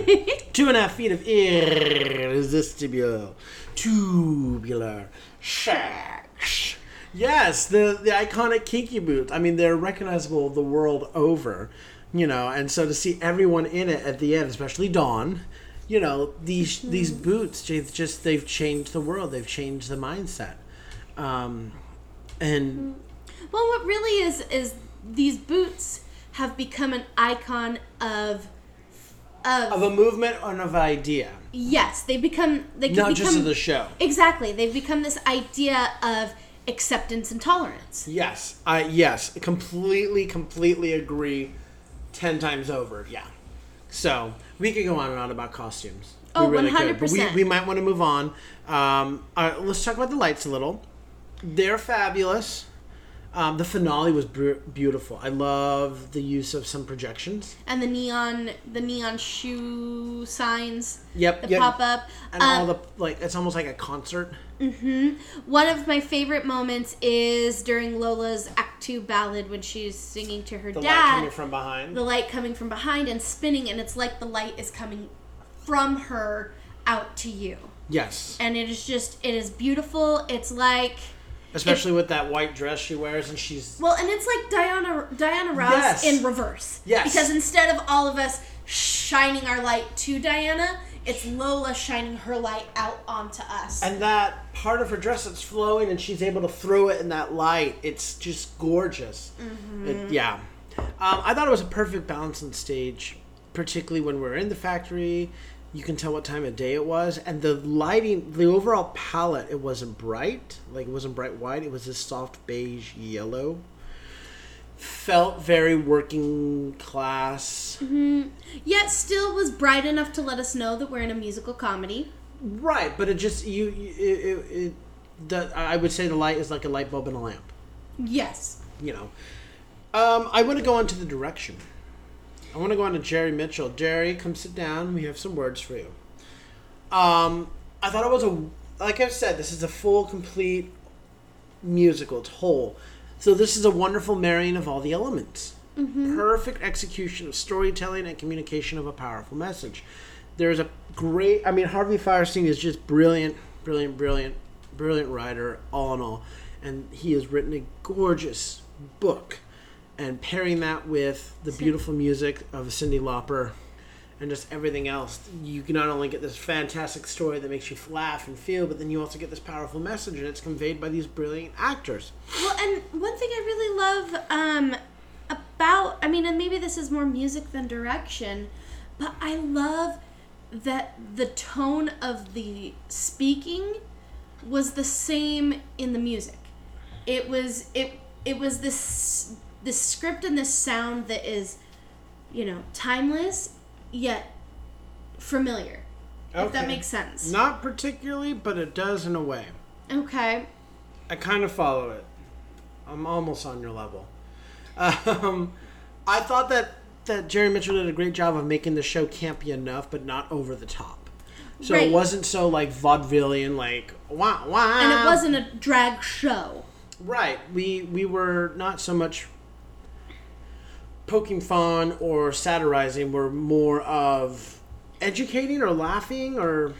Two and a half feet of irresistible, tubular shacks. Yes, the, the iconic Kinky Boots. I mean, they're recognizable the world over, you know, and so to see everyone in it at the end, especially Dawn, you know, these mm-hmm. these boots, just they've changed the world. They've changed the mindset. Um, and well, what really is is these boots have become an icon of, of of a movement and of idea. Yes, they become they can not become, just of the show. Exactly, they've become this idea of acceptance and tolerance. Yes, I yes, completely, completely agree, ten times over. Yeah, so we could go on and on about costumes. Oh, one hundred percent. We we might want to move on. Um, all right, let's talk about the lights a little. They're fabulous. Um, the finale was br- beautiful. I love the use of some projections and the neon, the neon shoe signs. Yep, the yep. pop up and um, all the like. It's almost like a concert. Mm-hmm. One of my favorite moments is during Lola's Act Two ballad when she's singing to her the dad. The light coming from behind. The light coming from behind and spinning, and it's like the light is coming from her out to you. Yes. And it is just, it is beautiful. It's like. Especially it, with that white dress she wears, and she's well, and it's like Diana Diana Ross yes. in reverse. Yes, because instead of all of us shining our light to Diana, it's Lola shining her light out onto us. And that part of her dress that's flowing, and she's able to throw it in that light. It's just gorgeous. Mm-hmm. It, yeah, Um, I thought it was a perfect balance on stage, particularly when we were in the factory. You can tell what time of day it was. And the lighting, the overall palette, it wasn't bright. Like, it wasn't bright white. It was this soft beige yellow. Felt very working class. Mm-hmm. Yet still was bright enough to let us know that we're in a musical comedy. Right, but it just, you, you it, it, it the, I would say the light is like a light bulb in a lamp. Yes. You know. Um, I want to go on to the direction. I want to go on to Jerry Mitchell. Jerry, come sit down. We have some words for you. Um, I thought it was a... Like I've said, this is a full, complete musical. It's whole. So this is a wonderful marrying of all the elements. Mm-hmm. Perfect execution of storytelling and communication of a powerful message. There's a great... I mean, Harvey Fierstein is just brilliant, brilliant, brilliant, brilliant writer, all in all. And he has written a gorgeous book. And pairing that with the beautiful music of Cyndi Lauper and just everything else, you can not only get this fantastic story that makes you laugh and feel, but then you also get this powerful message, and it's conveyed by these brilliant actors. Well, and one thing I really love um, about, I mean, and maybe this is more music than direction, but I love that the tone of the speaking was the same in the music. It was, it, it was this... This script and this sound that is, you know, timeless, yet familiar. Okay. If that makes sense. Not particularly, but it does in a way. Okay. I kind of follow it. I'm almost on your level. Um, I thought that, that Jerry Mitchell did a great job of making the show campy enough, but not over the top. So right. It wasn't so, like, vaudevillian, like, wah, wah. And it wasn't a drag show. Right. We, we were not so much... poking fun or satirizing, were more of educating or laughing or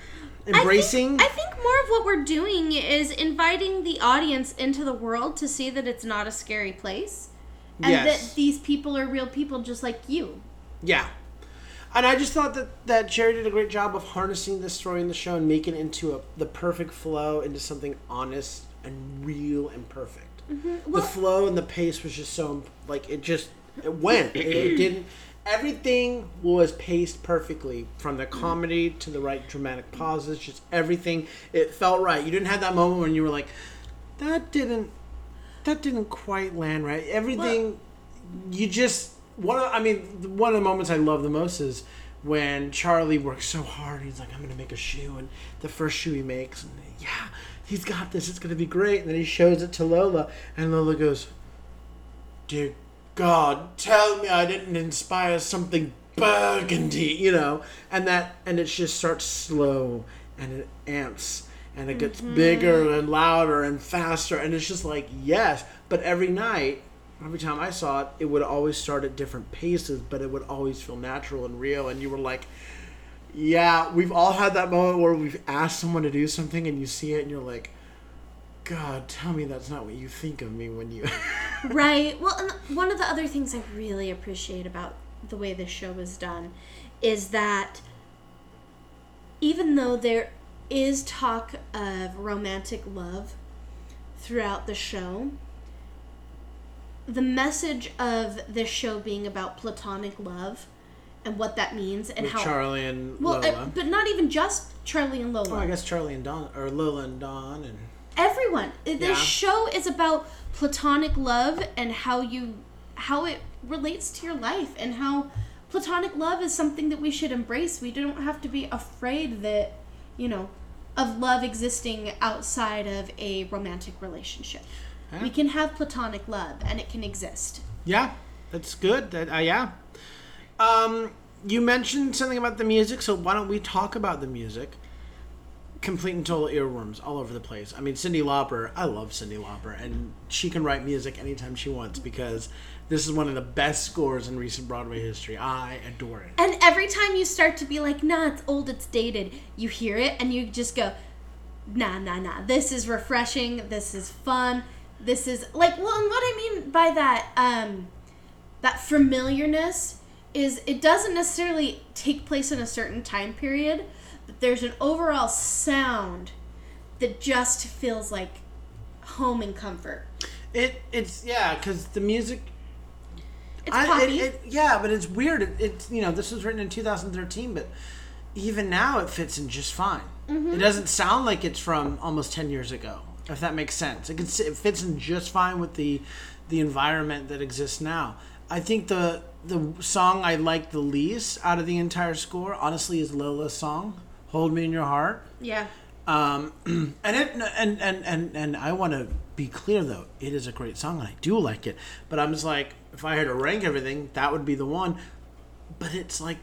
embracing. I think, I think more of what we're doing is inviting the audience into the world to see that it's not a scary place and yes. that these people are real people just like you. Yeah. And I just thought that, that Jerry did a great job of harnessing this story in the show and making it into a, the perfect flow into something honest and real and perfect. Mm-hmm. Well, the flow and the pace was just so, like, it just... It went. It, it didn't. Everything was paced perfectly, from the comedy to the right dramatic pauses. Just everything. It felt right. You didn't have that moment when you were like, "That didn't. That didn't quite land right." Everything. Well, you just one. Of, I mean, one of the moments I love the most is when Charlie works so hard. He's like, "I'm gonna make a shoe," and the first shoe he makes, and they, yeah, he's got this. It's gonna be great. And then he shows it to Lola, and Lola goes, "Dear God, tell me I didn't inspire something burgundy," you know, and that, and it just starts slow, and it amps, and it gets mm-hmm. bigger and louder and faster, and it's just like, yes, but every night, every time I saw it, it would always start at different paces, but it would always feel natural and real, and you were like, yeah, we've all had that moment where we've asked someone to do something, and you see it, and you're like, God, tell me that's not what you think of me when you... Right. Well, and one of the other things I really appreciate about the way this show was done is that even though there is talk of romantic love throughout the show, the message of this show being about platonic love and what that means and With how... Charlie and well, Lola. I, but not even just Charlie and Lola. Oh, I guess Charlie and Don, or Lola and Don and... Everyone. This yeah. show is about platonic love and how you, how it relates to your life, and how platonic love is something that we should embrace. We don't have to be afraid that, you know, of love existing outside of a romantic relationship. Yeah. We can have platonic love, and it can exist. Yeah, that's good. That, uh, yeah. Um, you mentioned something about the music, so why don't we talk about the music? Complete and total earworms all over the place. I mean, Cyndi Lauper, I love Cyndi Lauper, and she can write music anytime she wants, because this is one of the best scores in recent Broadway history. I adore it. And every time you start to be like, nah, it's old, it's dated, you hear it, and you just go, nah, nah, nah, this is refreshing, this is fun, this is, like, well, and what I mean by that, um, that familiarness is it doesn't necessarily take place in a certain time period, but there's an overall sound that just feels like home and comfort. It it's yeah, because the music It's I, poppy. It, it, yeah, but it's weird. It, it's you know, this was written in two thousand thirteen, but even now it fits in just fine. Mm-hmm. It doesn't sound like it's from almost ten years ago, if that makes sense. It, can, it fits in just fine with the the environment that exists now. I think the the song I like the least out of the entire score, honestly, is Lola's song, "Hold Me in Your Heart." Yeah. Um, and it and and and and I want to be clear though, it is a great song and I do like it. But I'm just like, if I had to rank everything, that would be the one. But it's like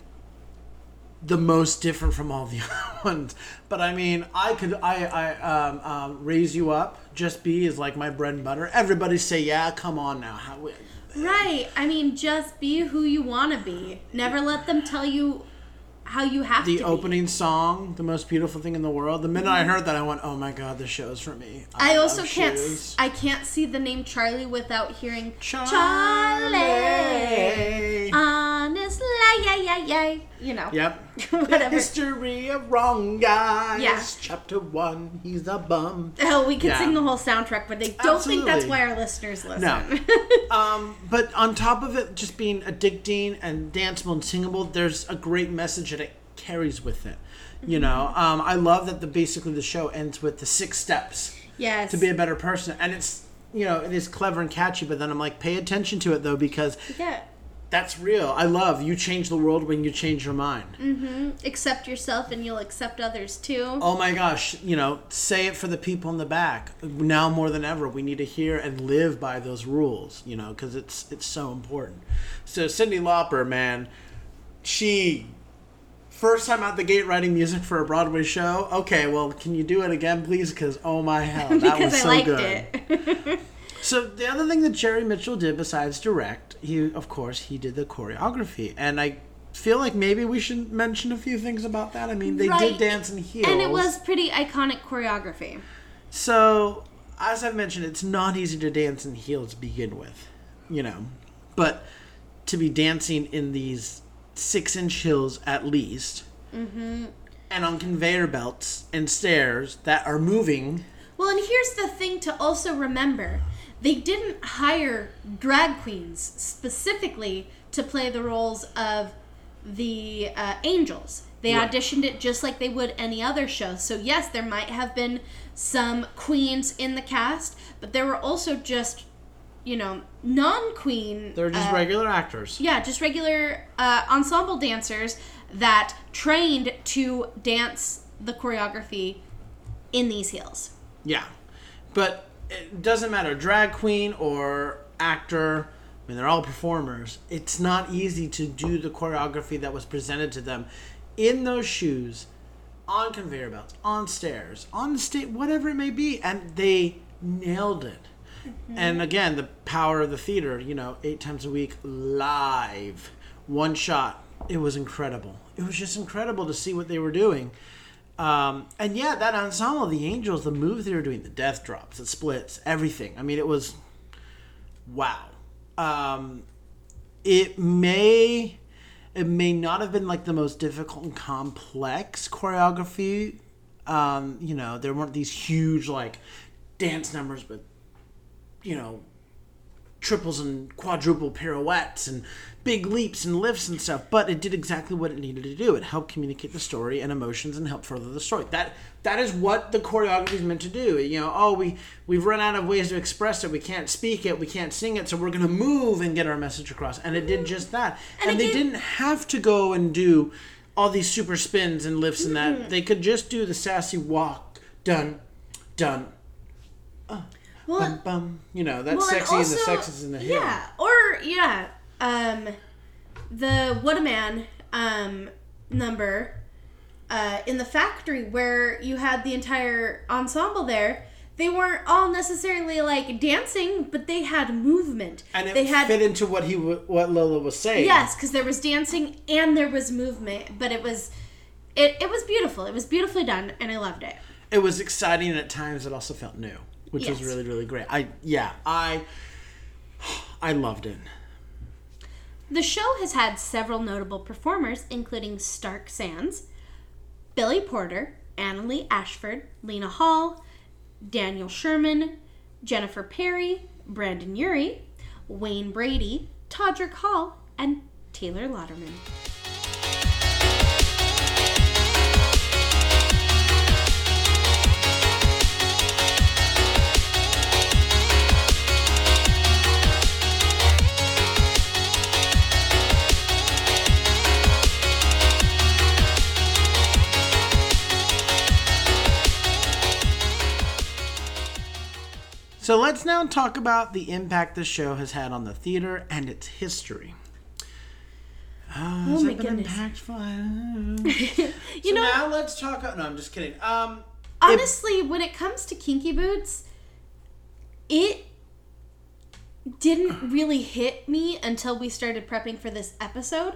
the most different from all the other ones. But I mean, I could I I um, um, Raise You Up, Just Be is like my bread and butter. Everybody say yeah, come on now. How, right. I mean, just be who you want to be. Never let them tell you how you have the to The opening be. Song, the most beautiful thing in the world. The minute mm. I heard that, I went, oh my God, this show's for me. I, I also can't shoes. I can't see the name Charlie without hearing Charlie. Charlie. Honestly, yeah, yeah, yeah. You know. Yep. Whatever. The history of wrong guys. Yeah. Chapter one, he's a bum. Oh, we could yeah. sing the whole soundtrack, but they don't Absolutely. Think that's why our listeners listen. No. um, but on top of it just being addicting and danceable and singable, there's a great message that it carries with it. You mm-hmm. know, um, I love that the basically the show ends with the six steps yes. to be a better person. And it's, you know, it is clever and catchy, but then I'm like, pay attention to it though, because... Yeah. That's real. I love you change the world when you change your mind. Mm-hmm. Accept yourself and you'll accept others too. Oh my gosh. You know, say it for the people in the back. Now more than ever, we need to hear and live by those rules, you know, because it's it's so important. So Cyndi Lauper, man, she... First time out the gate writing music for a Broadway show. Okay, well, can you do it again, please? Because, oh my hell, that was so good. Because I liked it. So the other thing that Jerry Mitchell did besides direct, he of course he did the choreography, and I feel like maybe we should mention a few things about that. I mean, they right. did dance in heels, and it was pretty iconic choreography. So as I've mentioned, it's not easy to dance in heels to begin with, you know, but to be dancing in these six-inch heels at least, mm-hmm. and on conveyor belts and stairs that are moving. Well, and here's the thing to also remember. They didn't hire drag queens specifically to play the roles of the uh, angels. They right. auditioned it just like they would any other show. So yes, there might have been some queens in the cast, but there were also just, you know, non-queen... They're just uh, regular actors. Yeah, just regular uh, ensemble dancers that trained to dance the choreography in these heels. Yeah, but... It doesn't matter, drag queen or actor, I mean, they're all performers. It's not easy to do the choreography that was presented to them in those shoes, on conveyor belts, on stairs, on stage, whatever it may be. And they nailed it. Mm-hmm. And again, the power of the theater, you know, eight times a week, live, one shot. It was incredible. It was just incredible to see what they were doing. Um, and yeah, that ensemble, the angels, the moves they were doing, the death drops, the splits, everything. I mean, it was, wow. Um, it may, it may not have been like the most difficult and complex choreography. Um, you know, there weren't these huge like dance numbers, but, you know, triples and quadruple pirouettes and big leaps and lifts and stuff, but it did exactly what it needed to do. It helped communicate the story and emotions and helped further the story. That that is what the choreography is meant to do. You know, oh, we, we've run out of ways to express it. We can't speak it. We can't sing it. So we're going to move and get our message across. And it did just that. And, and they did... didn't have to go and do all these super spins and lifts mm-hmm. and that. They could just do the sassy walk. Done. Done. Uh, well, bum, bum. You know, that's well, sexy also, and the sex is in the hill. Yeah. Or, yeah. Um, the What a Man um, number uh, in the factory where you had the entire ensemble there, they weren't all necessarily like dancing, but they had movement. And it they had, fit into what he w- what Lola was saying. Yes, because there was dancing and there was movement, but it was it it was beautiful. It was beautifully done, and I loved it. It was exciting, and at times it also felt new, which yes. was really really great. I yeah I I loved it. The show has had several notable performers, including Stark Sands, Billy Porter, Annaleigh Ashford, Lena Hall, Daniel Sherman, Jennifer Perry, Brandon Urie, Wayne Brady, Todrick Hall, and Taylor Lauderman. So let's now talk about the impact the show has had on the theater and its history. Uh, oh my goodness! Impactful? you so know, now let's talk. No, I'm just kidding. Um, honestly, it, when it comes to Kinky Boots, it didn't really hit me until we started prepping for this episode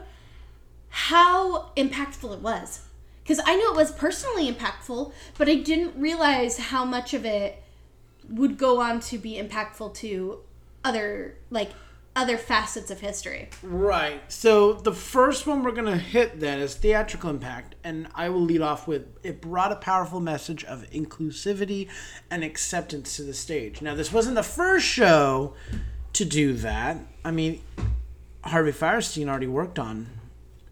how impactful it was. Because I knew it was personally impactful, but I didn't realize how much of it would go on to be impactful to other, like, other facets of history. Right. So the first one we're going to hit then is theatrical impact, and I will lead off with, it brought a powerful message of inclusivity and acceptance to the stage. Now, this wasn't the first show to do that. I mean, Harvey Fierstein already worked on,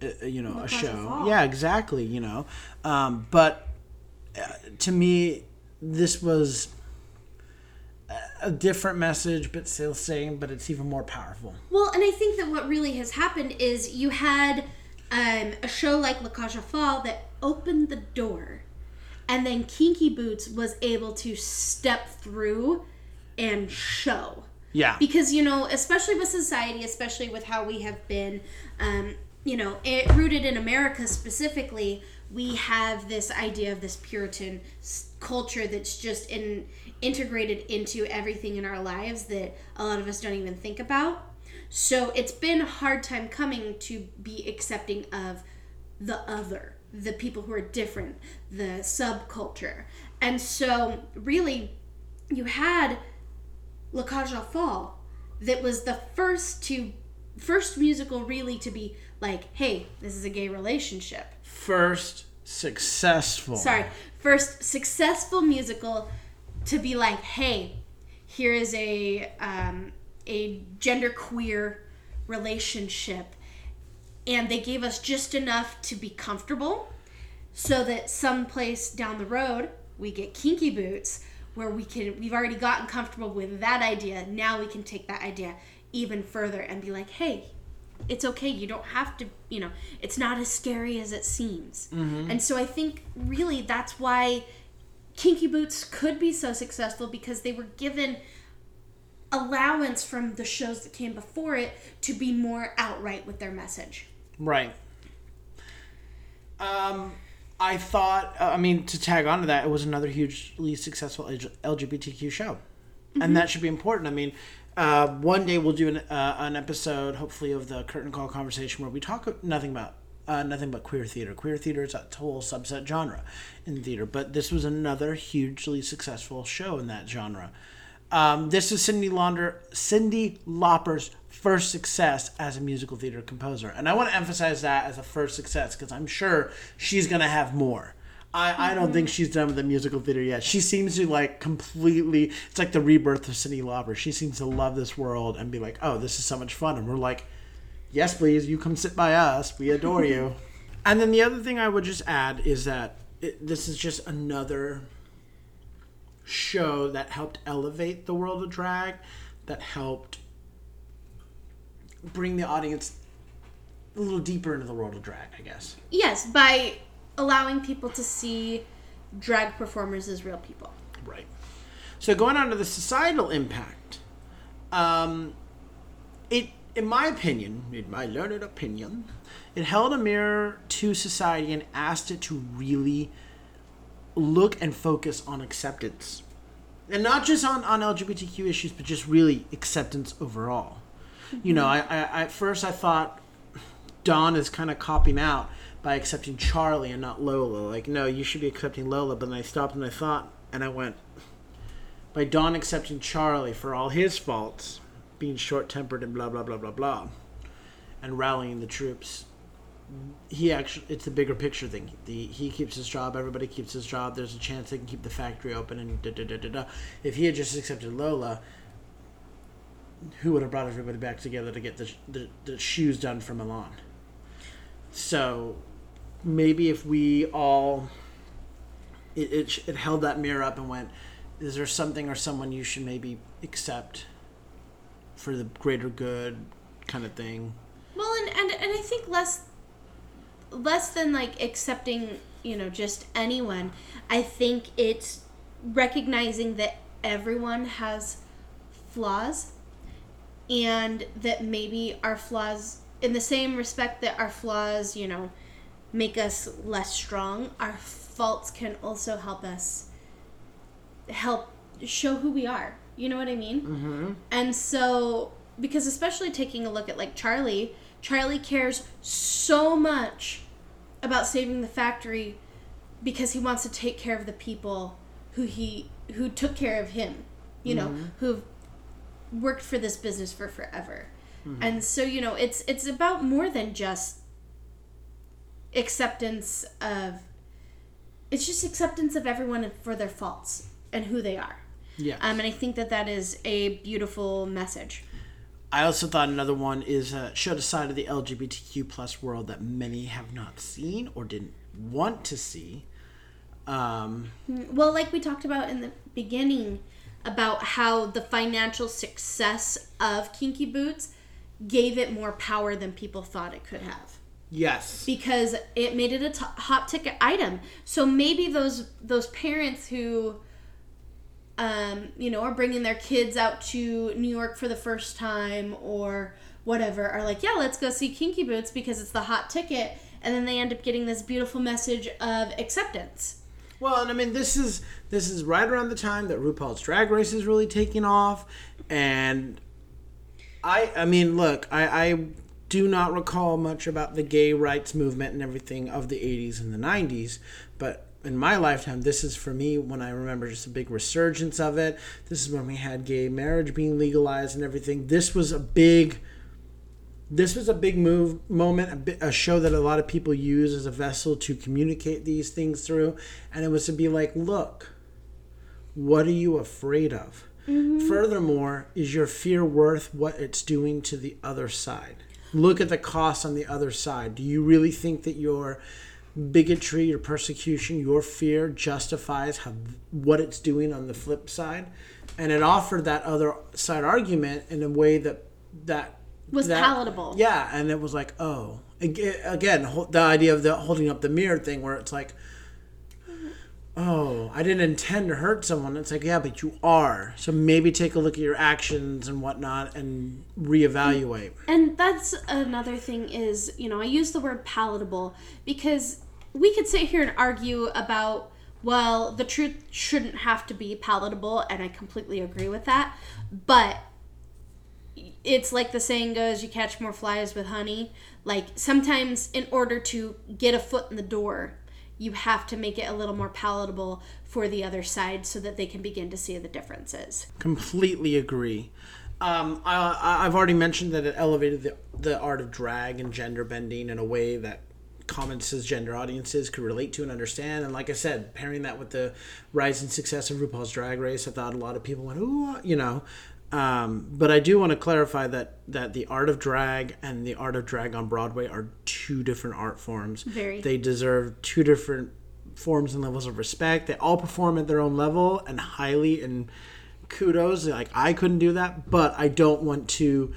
uh, you know, a show. Yeah, exactly, you know. Um, but uh, to me, this was a different message, but still same, but it's even more powerful. Well, and I think that what really has happened is you had um, a show like La Cage aux Folles that opened the door, and then Kinky Boots was able to step through and show. Yeah. Because, you know, especially with society, especially with how we have been, um, you know, it, rooted in America specifically, we have this idea of this Puritan culture that's just in... integrated into everything in our lives that a lot of us don't even think about. So it's been a hard time coming to be accepting of the other, the people who are different, the subculture. And so really you had La Cage aux Folles that was the first to first musical really to be like, hey, this is a gay relationship. First successful. Sorry. First successful musical to be like, hey, here is a um, a genderqueer relationship. And they gave us just enough to be comfortable so that someplace down the road we get Kinky Boots where we can, we've already gotten comfortable with that idea. Now we can take that idea even further and be like, hey, it's okay. You don't have to, you know, it's not as scary as it seems. Mm-hmm. And so I think really that's why Kinky Boots could be so successful, because they were given allowance from the shows that came before it to be more outright with their message. Right. Um, I thought, I mean, to tag on to that, it was another hugely successful L G B T Q show. Mm-hmm. And that should be important. I mean, uh, one day we'll do an, uh, an episode, hopefully, of the Curtain Call conversation where we talk nothing about Uh, nothing but queer theater. Queer theater is a whole subset genre in theater, but this was another hugely successful show in that genre. Um, this is Cyndi Lauper, Cyndi Lauper's first success as a musical theater composer, and I want to emphasize that as a first success because I'm sure she's going to have more. I, mm-hmm. I don't think she's done with the musical theater yet. She seems to like completely. It's like the rebirth of Cyndi Lauper. She seems to love this world and be like, "Oh, this is so much fun," and we're like, yes, please, you come sit by us. We adore you. And then the other thing I would just add is that it, this is just another show that helped elevate the world of drag, that helped bring the audience a little deeper into the world of drag, I guess. Yes, by allowing people to see drag performers as real people. Right. So going on to the societal impact, um, it... in my opinion, in my learned opinion, it held a mirror to society and asked it to really look and focus on acceptance. And not just on, on L G B T Q issues, but just really acceptance overall. Mm-hmm. You know, I, I at first I thought Dawn is kind of copping out by accepting Charlie and not Lola. Like, no, you should be accepting Lola. But then I stopped and I thought, and I went, by Dawn accepting Charlie for all his faults, being short-tempered and blah, blah, blah, blah, blah, and rallying the troops. He actually, it's the bigger picture thing. The, he keeps his job, everybody keeps his job, there's a chance they can keep the factory open and da, da, da, da, da. If he had just accepted Lola, who would have brought everybody back together to get the the, the shoes done for Milan. So maybe if we all it, it it held that mirror up and went, is there something or someone you should maybe accept for the greater good kind of thing? Well, and and, and I think less less than like accepting, you know, just anyone. I think it's recognizing that everyone has flaws, and that maybe our flaws, in the same respect that our flaws, you know, make us less strong, our faults can also help us help show who we are. You know what I mean? Mm-hmm. And so, because especially taking a look at like Charlie, Charlie cares so much about saving the factory because he wants to take care of the people who he who took care of him, you mm-hmm. know, who've worked for this business for forever. Mm-hmm. And so, you know, it's it's about more than just acceptance of, it's just acceptance of everyone for their faults and who they are. Yeah. Um, and I think that that is a beautiful message. I also thought another one is uh, showed a side of the L G B T Q plus world that many have not seen or didn't want to see. Um, well, like we talked about in the beginning, about how the financial success of Kinky Boots gave it more power than people thought it could have. Yes. Because it made it a t- hot ticket item. So maybe those those parents who, um, you know, are bringing their kids out to New York for the first time or whatever are like, yeah, let's go see Kinky Boots because it's the hot ticket. And then they end up getting this beautiful message of acceptance. Well, and I mean, this is this is right around the time that RuPaul's Drag Race is really taking off, and I I mean, look, I, I do not recall much about the gay rights movement and everything of the eighties and the nineties, but in my lifetime, this is for me when I remember just a big resurgence of it. This is when we had gay marriage being legalized and everything. This was a big, this was a big move moment, a, bit, a show that a lot of people use as a vessel to communicate these things through. And it was to be like, look, what are you afraid of? Mm-hmm. Furthermore, is your fear worth what it's doing to the other side? Look at the cost on the other side. Do you really think that your bigotry, your persecution, your fear justifies how, what it's doing on the flip side? And it offered that other side argument in a way that that was that, palatable. Yeah, and it was like, oh. Again, the idea of the holding up the mirror thing where it's like, oh, I didn't intend to hurt someone. It's like, yeah, but you are. So maybe take a look at your actions and whatnot and reevaluate. And that's another thing is, you know, I use the word palatable because we could sit here and argue about, well, the truth shouldn't have to be palatable, and I completely agree with that. But it's like the saying goes, you catch more flies with honey. Like, sometimes in order to get a foot in the door, you have to make it a little more palatable for the other side so that they can begin to see the differences. Completely agree. Um, I, I've already mentioned that it elevated the, the art of drag and gender bending in a way that common cisgender audiences could relate to and understand. And like I said, pairing that with the rise and success of RuPaul's Drag Race, I thought a lot of people went, ooh, you know. Um, but I do want to clarify that, that the art of drag and the art of drag on Broadway are two different art forms. Very. They deserve two different forms and levels of respect. They all perform at their own level and highly, and kudos. Like, I couldn't do that, but I don't want to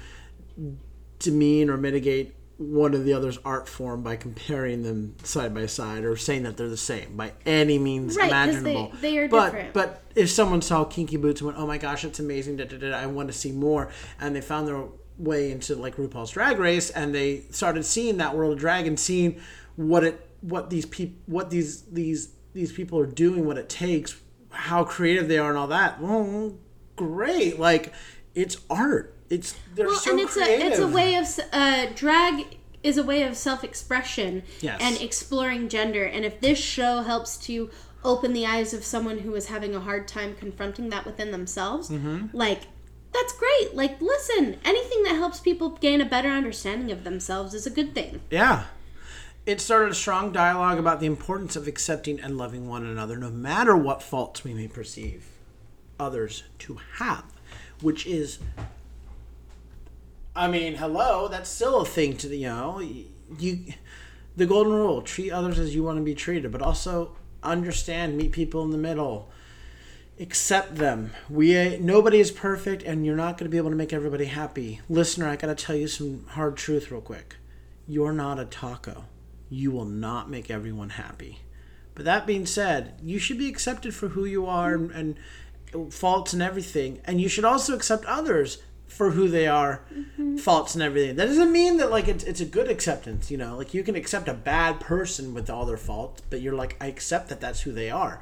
demean or mitigate one or the other's art form by comparing them side by side or saying that they're the same by any means right, imaginable. Right, they, they are but, different. But if someone saw Kinky Boots and went, oh my gosh, it's amazing, da, da, da, I want to see more, and they found their way into like RuPaul's Drag Race and they started seeing that world of drag and seeing what it, what these people, what these these these people are doing, what it takes, how creative they are and all that, well, great. Like, it's art. It's they're well, so and it's creative. a it's a way of uh, drag is a way of self-expression yes. and exploring gender. And if this show helps to open the eyes of someone who is having a hard time confronting that within themselves, mm-hmm. like that's great. Like, listen, anything that helps people gain a better understanding of themselves is a good thing. Yeah, it started a strong dialogue about the importance of accepting and loving one another, no matter what faults we may perceive others to have, which is I mean, hello, that's still a thing to, you know, you, the golden rule, treat others as you want to be treated, but also understand, meet people in the middle, accept them. We nobody is perfect, and you're not going to be able to make everybody happy. Listener, I got to tell you some hard truth real quick. You're not a taco. You will not make everyone happy. But that being said, you should be accepted for who you are and, and faults and everything. And you should also accept others for who they are, mm-hmm. faults and everything. That doesn't mean that, like, it's, it's a good acceptance, you know? Like, you can accept a bad person with all their faults, but you're like, I accept that that's who they are.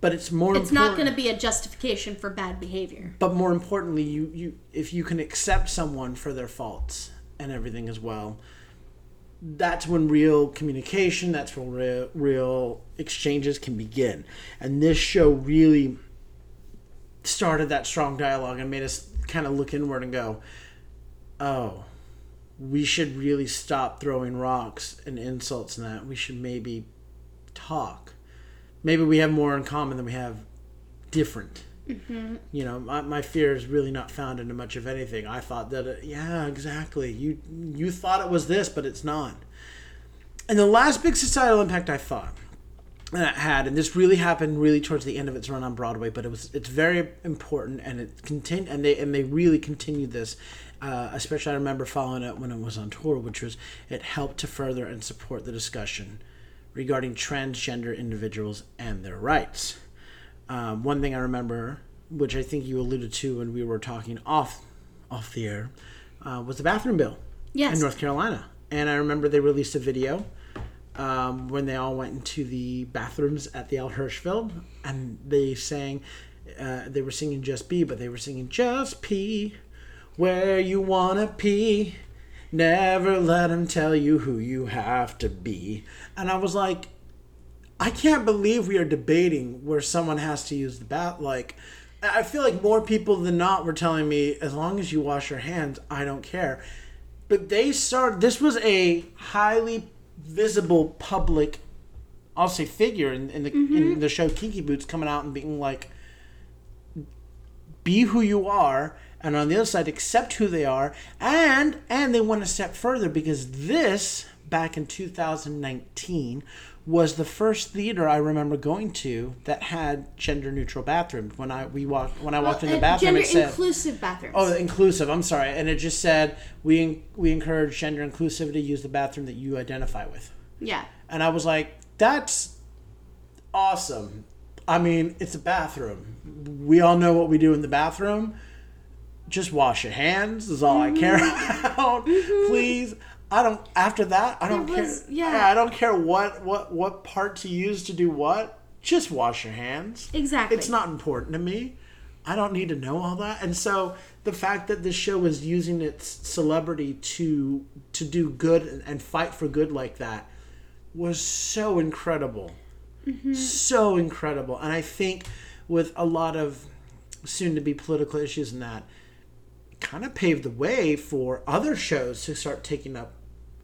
But it's more It's important, not going to be a justification for bad behavior. But more importantly, you, you if you can accept someone for their faults and everything as well, that's when real communication, that's when real, real exchanges can begin. And this show really started that strong dialogue and made us kind of look inward and go, oh, we should really stop throwing rocks and insults and that. We should maybe talk. Maybe we have more in common than we have different. Mm-hmm. You know, my, my fear is really not founded in much of anything. I thought that, it, yeah, exactly. You you thought it was this, but it's not. And the last big societal impact I thought that had, and this really happened really towards the end of its run on Broadway, but it was it's very important, and it continu- and they and they really continued this. Uh, especially, I remember following it when it was on tour, which was it helped to further and support the discussion regarding transgender individuals and their rights. Um, one thing I remember, which I think you alluded to when we were talking off off the air, uh, was the bathroom bill yes. in North Carolina. And I remember they released a video um, when they all went into the bathrooms at the Al Hirschfeld, and they sang, uh, they were singing Just Pee, but they were singing Just Pee where you wanna pee. Never let them tell you who you have to be. And I was like, I can't believe we are debating where someone has to use the bath. Like, I feel like more people than not were telling me, as long as you wash your hands, I don't care. But they started, this was a highly visible public, I'll say figure in, in the mm-hmm. in the show Kinky Boots coming out and being like, be who you are. And on the other side, accept who they are. And, and they went a step further because this, back in two thousand nineteen, was the first theater I remember going to that had gender neutral bathrooms. When I we walked when I walked well, in the bathroom, it said gender inclusive bathrooms. Oh, inclusive. I'm sorry, and it just said we we encourage gender inclusivity. Use the bathroom that you identify with. Yeah. And I was like, that's awesome. I mean, it's a bathroom. We all know what we do in the bathroom. Just wash your hands. Is all mm-hmm. I care about. Mm-hmm. Please. I don't, after that, I don't was, care. Yeah. I don't care what, what, what part to use to do what. Just wash your hands. Exactly. It's not important to me. I don't need to know all that. And so the fact that this show is using its celebrity to, to do good and, and fight for good like that was so incredible. Mm-hmm. So incredible. And I think with a lot of soon to be political issues and that, kind of paved the way for other shows to start taking up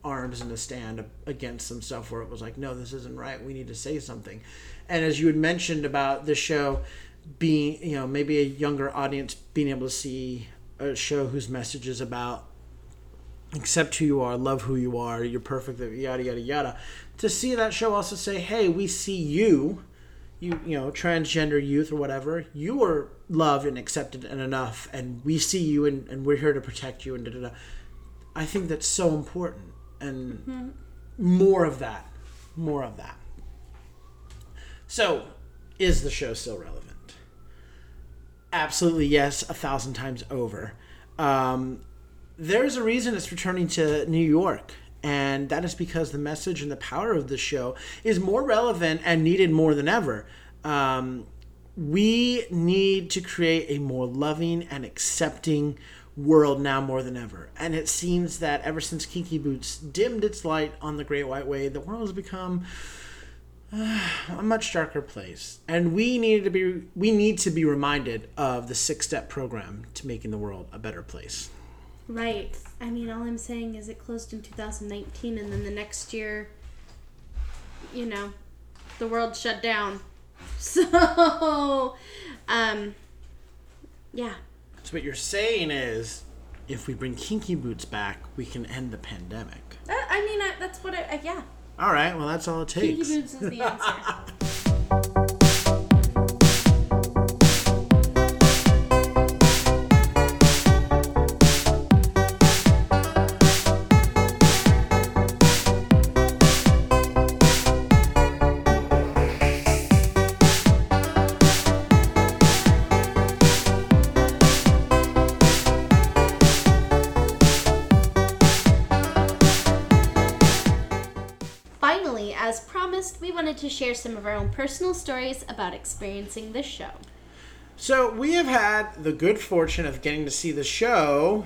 arms in a stand against some stuff where it was like, no, this isn't right. We need to say something. And as you had mentioned about this show being, you know, maybe a younger audience being able to see a show whose message is about accept who you are, love who you are, you're perfect, yada, yada, yada. To see that show also say, hey, we see you, you, you know, transgender youth or whatever, you are loved and accepted and enough, and we see you, and, and we're here to protect you, and da da da. I think that's so important, and mm-hmm. more of that, more of that. So, is the show still relevant? Absolutely, yes, a thousand times over. Um, there's a reason it's returning to New York, and that is because the message and the power of the show is more relevant and needed more than ever. Um, We need to create a more loving and accepting world now more than ever. And it seems that ever since Kinky Boots dimmed its light on the Great White Way, the world has become uh, a much darker place. And we need to be we need to be reminded of the six-step program to making the world a better place. Right. I mean, all I'm saying is it closed in two thousand nineteen, and then the next year, you know, the world shut down. So, um, yeah. So what you're saying is if we bring Kinky Boots back, we can end the pandemic. Uh, I mean, I, that's what I, I, yeah. All right, well, that's all it takes. Kinky Boots is the answer. As promised, we wanted to share some of our own personal stories about experiencing this show. So we have had the good fortune of getting to see the show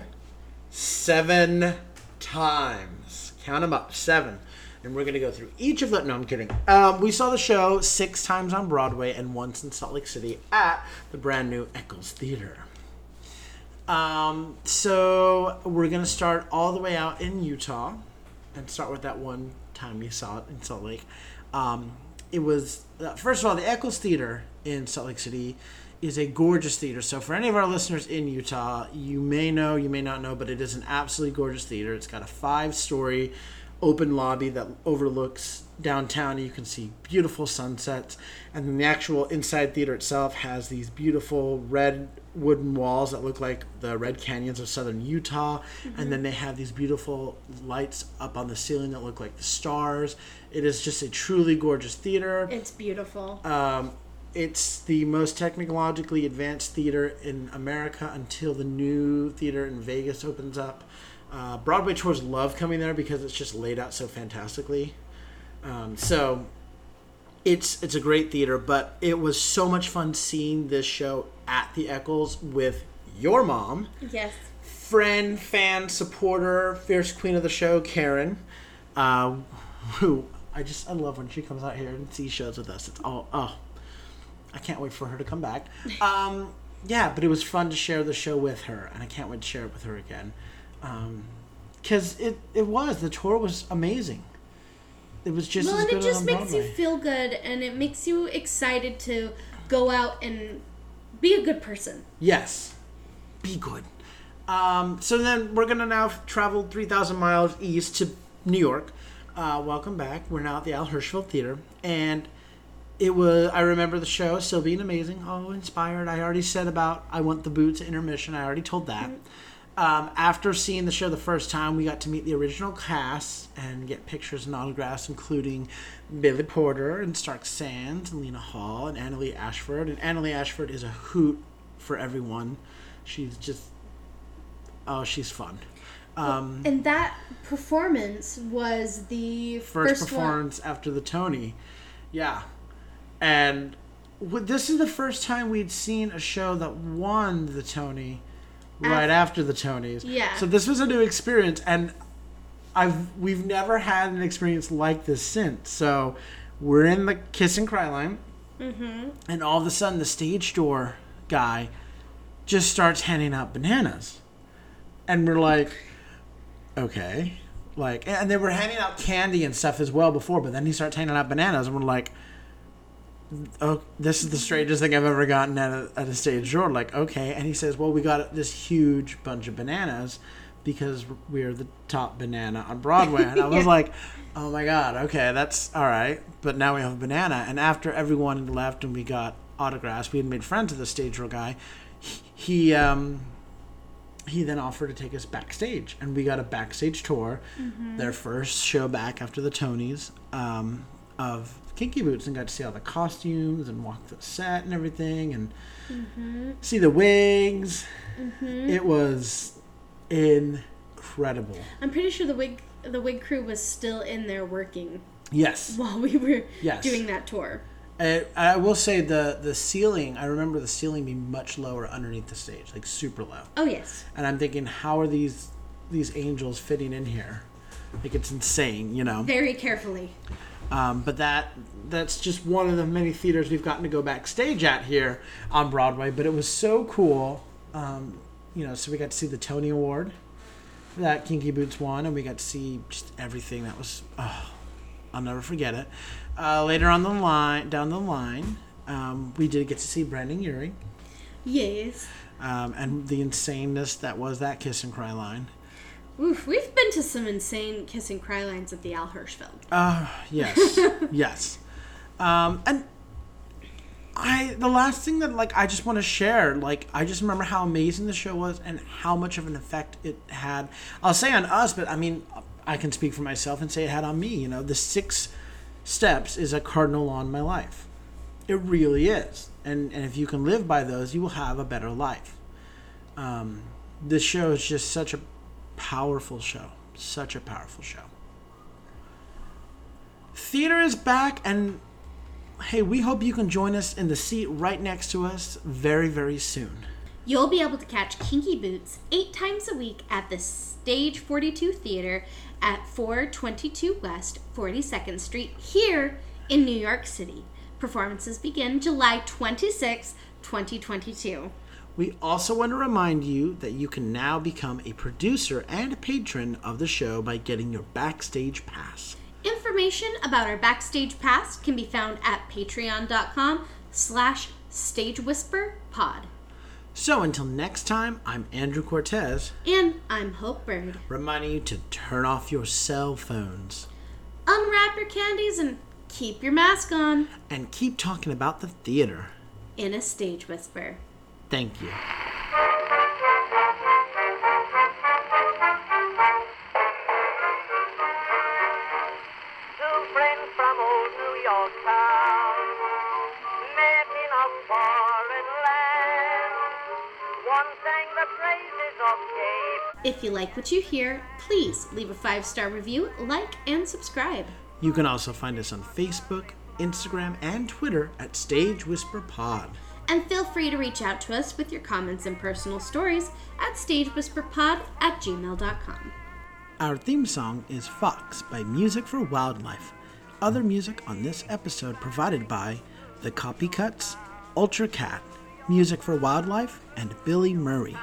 seven times. Count them up, seven. And we're going to go through each of the... No, I'm kidding. Um, we saw the show six times on Broadway and once in Salt Lake City at the brand new Eccles Theater. Um, so we're going to start all the way out in Utah and start with that one time you saw it in Salt Lake. Um, it was, uh, first of all, the Eccles Theater in Salt Lake City is a gorgeous theater. So for any of our listeners in Utah, you may know, you may not know, but it is an absolutely gorgeous theater. It's got a five-story open lobby that overlooks downtown. You can see beautiful sunsets. And then the actual inside theater itself has these beautiful red wooden walls that look like the red canyons of southern Utah. Mm-hmm. And then they have these beautiful lights up on the ceiling that look like the stars. It is just a truly gorgeous theater. It's beautiful. Um, it's the most technologically advanced theater in America until the new theater in Vegas opens up. Uh, Broadway tours love coming there because it's just laid out so fantastically. Um, so it's it's a great theater, but it was so much fun seeing this show at the Eccles with your mom. Yes. Friend, fan, supporter, fierce queen of the show, Karen, uh, who I just, I love when she comes out here and sees shows with us. It's all, oh, I can't wait for her to come back. Um, yeah, but it was fun to share the show with her, and I can't wait to share it with her again. Um, cause it, it was, the tour was amazing. It was just, well, as good and it just makes Broadway. You feel good, and it makes you excited to go out and be a good person. Yes. Be good. Um, so then we're going to now travel three thousand miles east to New York. Uh, welcome back. We're now at the Al Hirschfeld Theater, and it was, I remember the show still being amazing. Oh, inspired. I already said about, I want the boots at intermission. I already told that. Mm-hmm. Um, after seeing the show the first time, we got to meet the original cast and get pictures and autographs, including Billy Porter and Stark Sands and Lena Hall and Annaleigh Ashford. And Annaleigh Ashford is a hoot for everyone. She's just, oh, she's fun. Um, and that performance was the first, first performance one. After the Tony. Yeah. And w- this is the first time we'd seen a show that won the Tony. Right after the Tonys. Yeah. So this was a new experience, and I've we've never had an experience like this since. So we're in the kiss and cry line, mm-hmm. and all of a sudden the stage door guy just starts handing out bananas. And we're like, okay. like, And they were handing out candy and stuff as well before, but then he starts handing out bananas, and we're like, oh, this is the strangest thing I've ever gotten at a, at a stage door. Like, okay. And he says, well, we got this huge bunch of bananas because we're the top banana on Broadway. And I was yeah. like, oh my God, okay, that's all right. But now we have a banana. And after everyone had left and we got autographs, we had made friends with the stage door guy. He, he, um, he then offered to take us backstage. And we got a backstage tour, mm-hmm. their first show back after the Tonys, um, of Kinky Boots, and got to see all the costumes and walk the set and everything, and mm-hmm. see the wigs. Mm-hmm. It was incredible. I'm pretty sure the wig the wig crew was still in there working. Yes. While we were yes. doing that tour. I, I will say the the ceiling, I remember the ceiling being much lower underneath the stage, like super low. Oh yes. And I'm thinking, how are these these angels fitting in here? Like, it's insane, you know. Very carefully. Um, but that that's just one of the many theaters we've gotten to go backstage at here on Broadway. But it was so cool. Um, you know, so we got to see the Tony Award that Kinky Boots won. And we got to see just everything that was, oh, I'll never forget it. Uh, later on the line, down the line, um, we did get to see Brandon Urie. Yes. um, and the insaneness that was that kiss and cry line. Oof, we've been to some insane kiss and cry lines at the Al Hirschfeld. Uh, yes, yes. Um, and I, the last thing that, like, I just want to share, like, I just remember how amazing the show was and how much of an effect it had. I'll say on us, but I mean, I can speak for myself and say it had on me. You know, the six steps is a cardinal law in my life. It really is. And, and if you can live by those, you will have a better life. Um, this show is just such a powerful show. Such a powerful show. Theater is back, and hey, we hope you can join us in the seat right next to us very, very soon. You'll be able to catch Kinky Boots eight times a week at the Stage forty-two Theater at four twenty-two West forty-second Street here in New York City. Performances begin July twenty-sixth, twenty twenty-two. We also want to remind you that you can now become a producer and a patron of the show by getting your Backstage Pass. Information about our Backstage Pass can be found at patreon.com slash stagewhisperpod. So until next time, I'm Andrew Cortez. And I'm Hope Bird. Reminding you to turn off your cell phones. Unwrap your candies and keep your mask on. And keep talking about the theater. In a Stage Whisper. Thank you. If you like what you hear, please leave a five-star review, like, and subscribe. You can also find us on Facebook, Instagram, and Twitter at Stage Whisper Pod. And feel free to reach out to us with your comments and personal stories at stagewhisperpod at gmail.com. Our theme song is Fox by Music for Wildlife. Other music on this episode provided by The Copycuts, Ultra Cat, Music for Wildlife, and Billy Murray.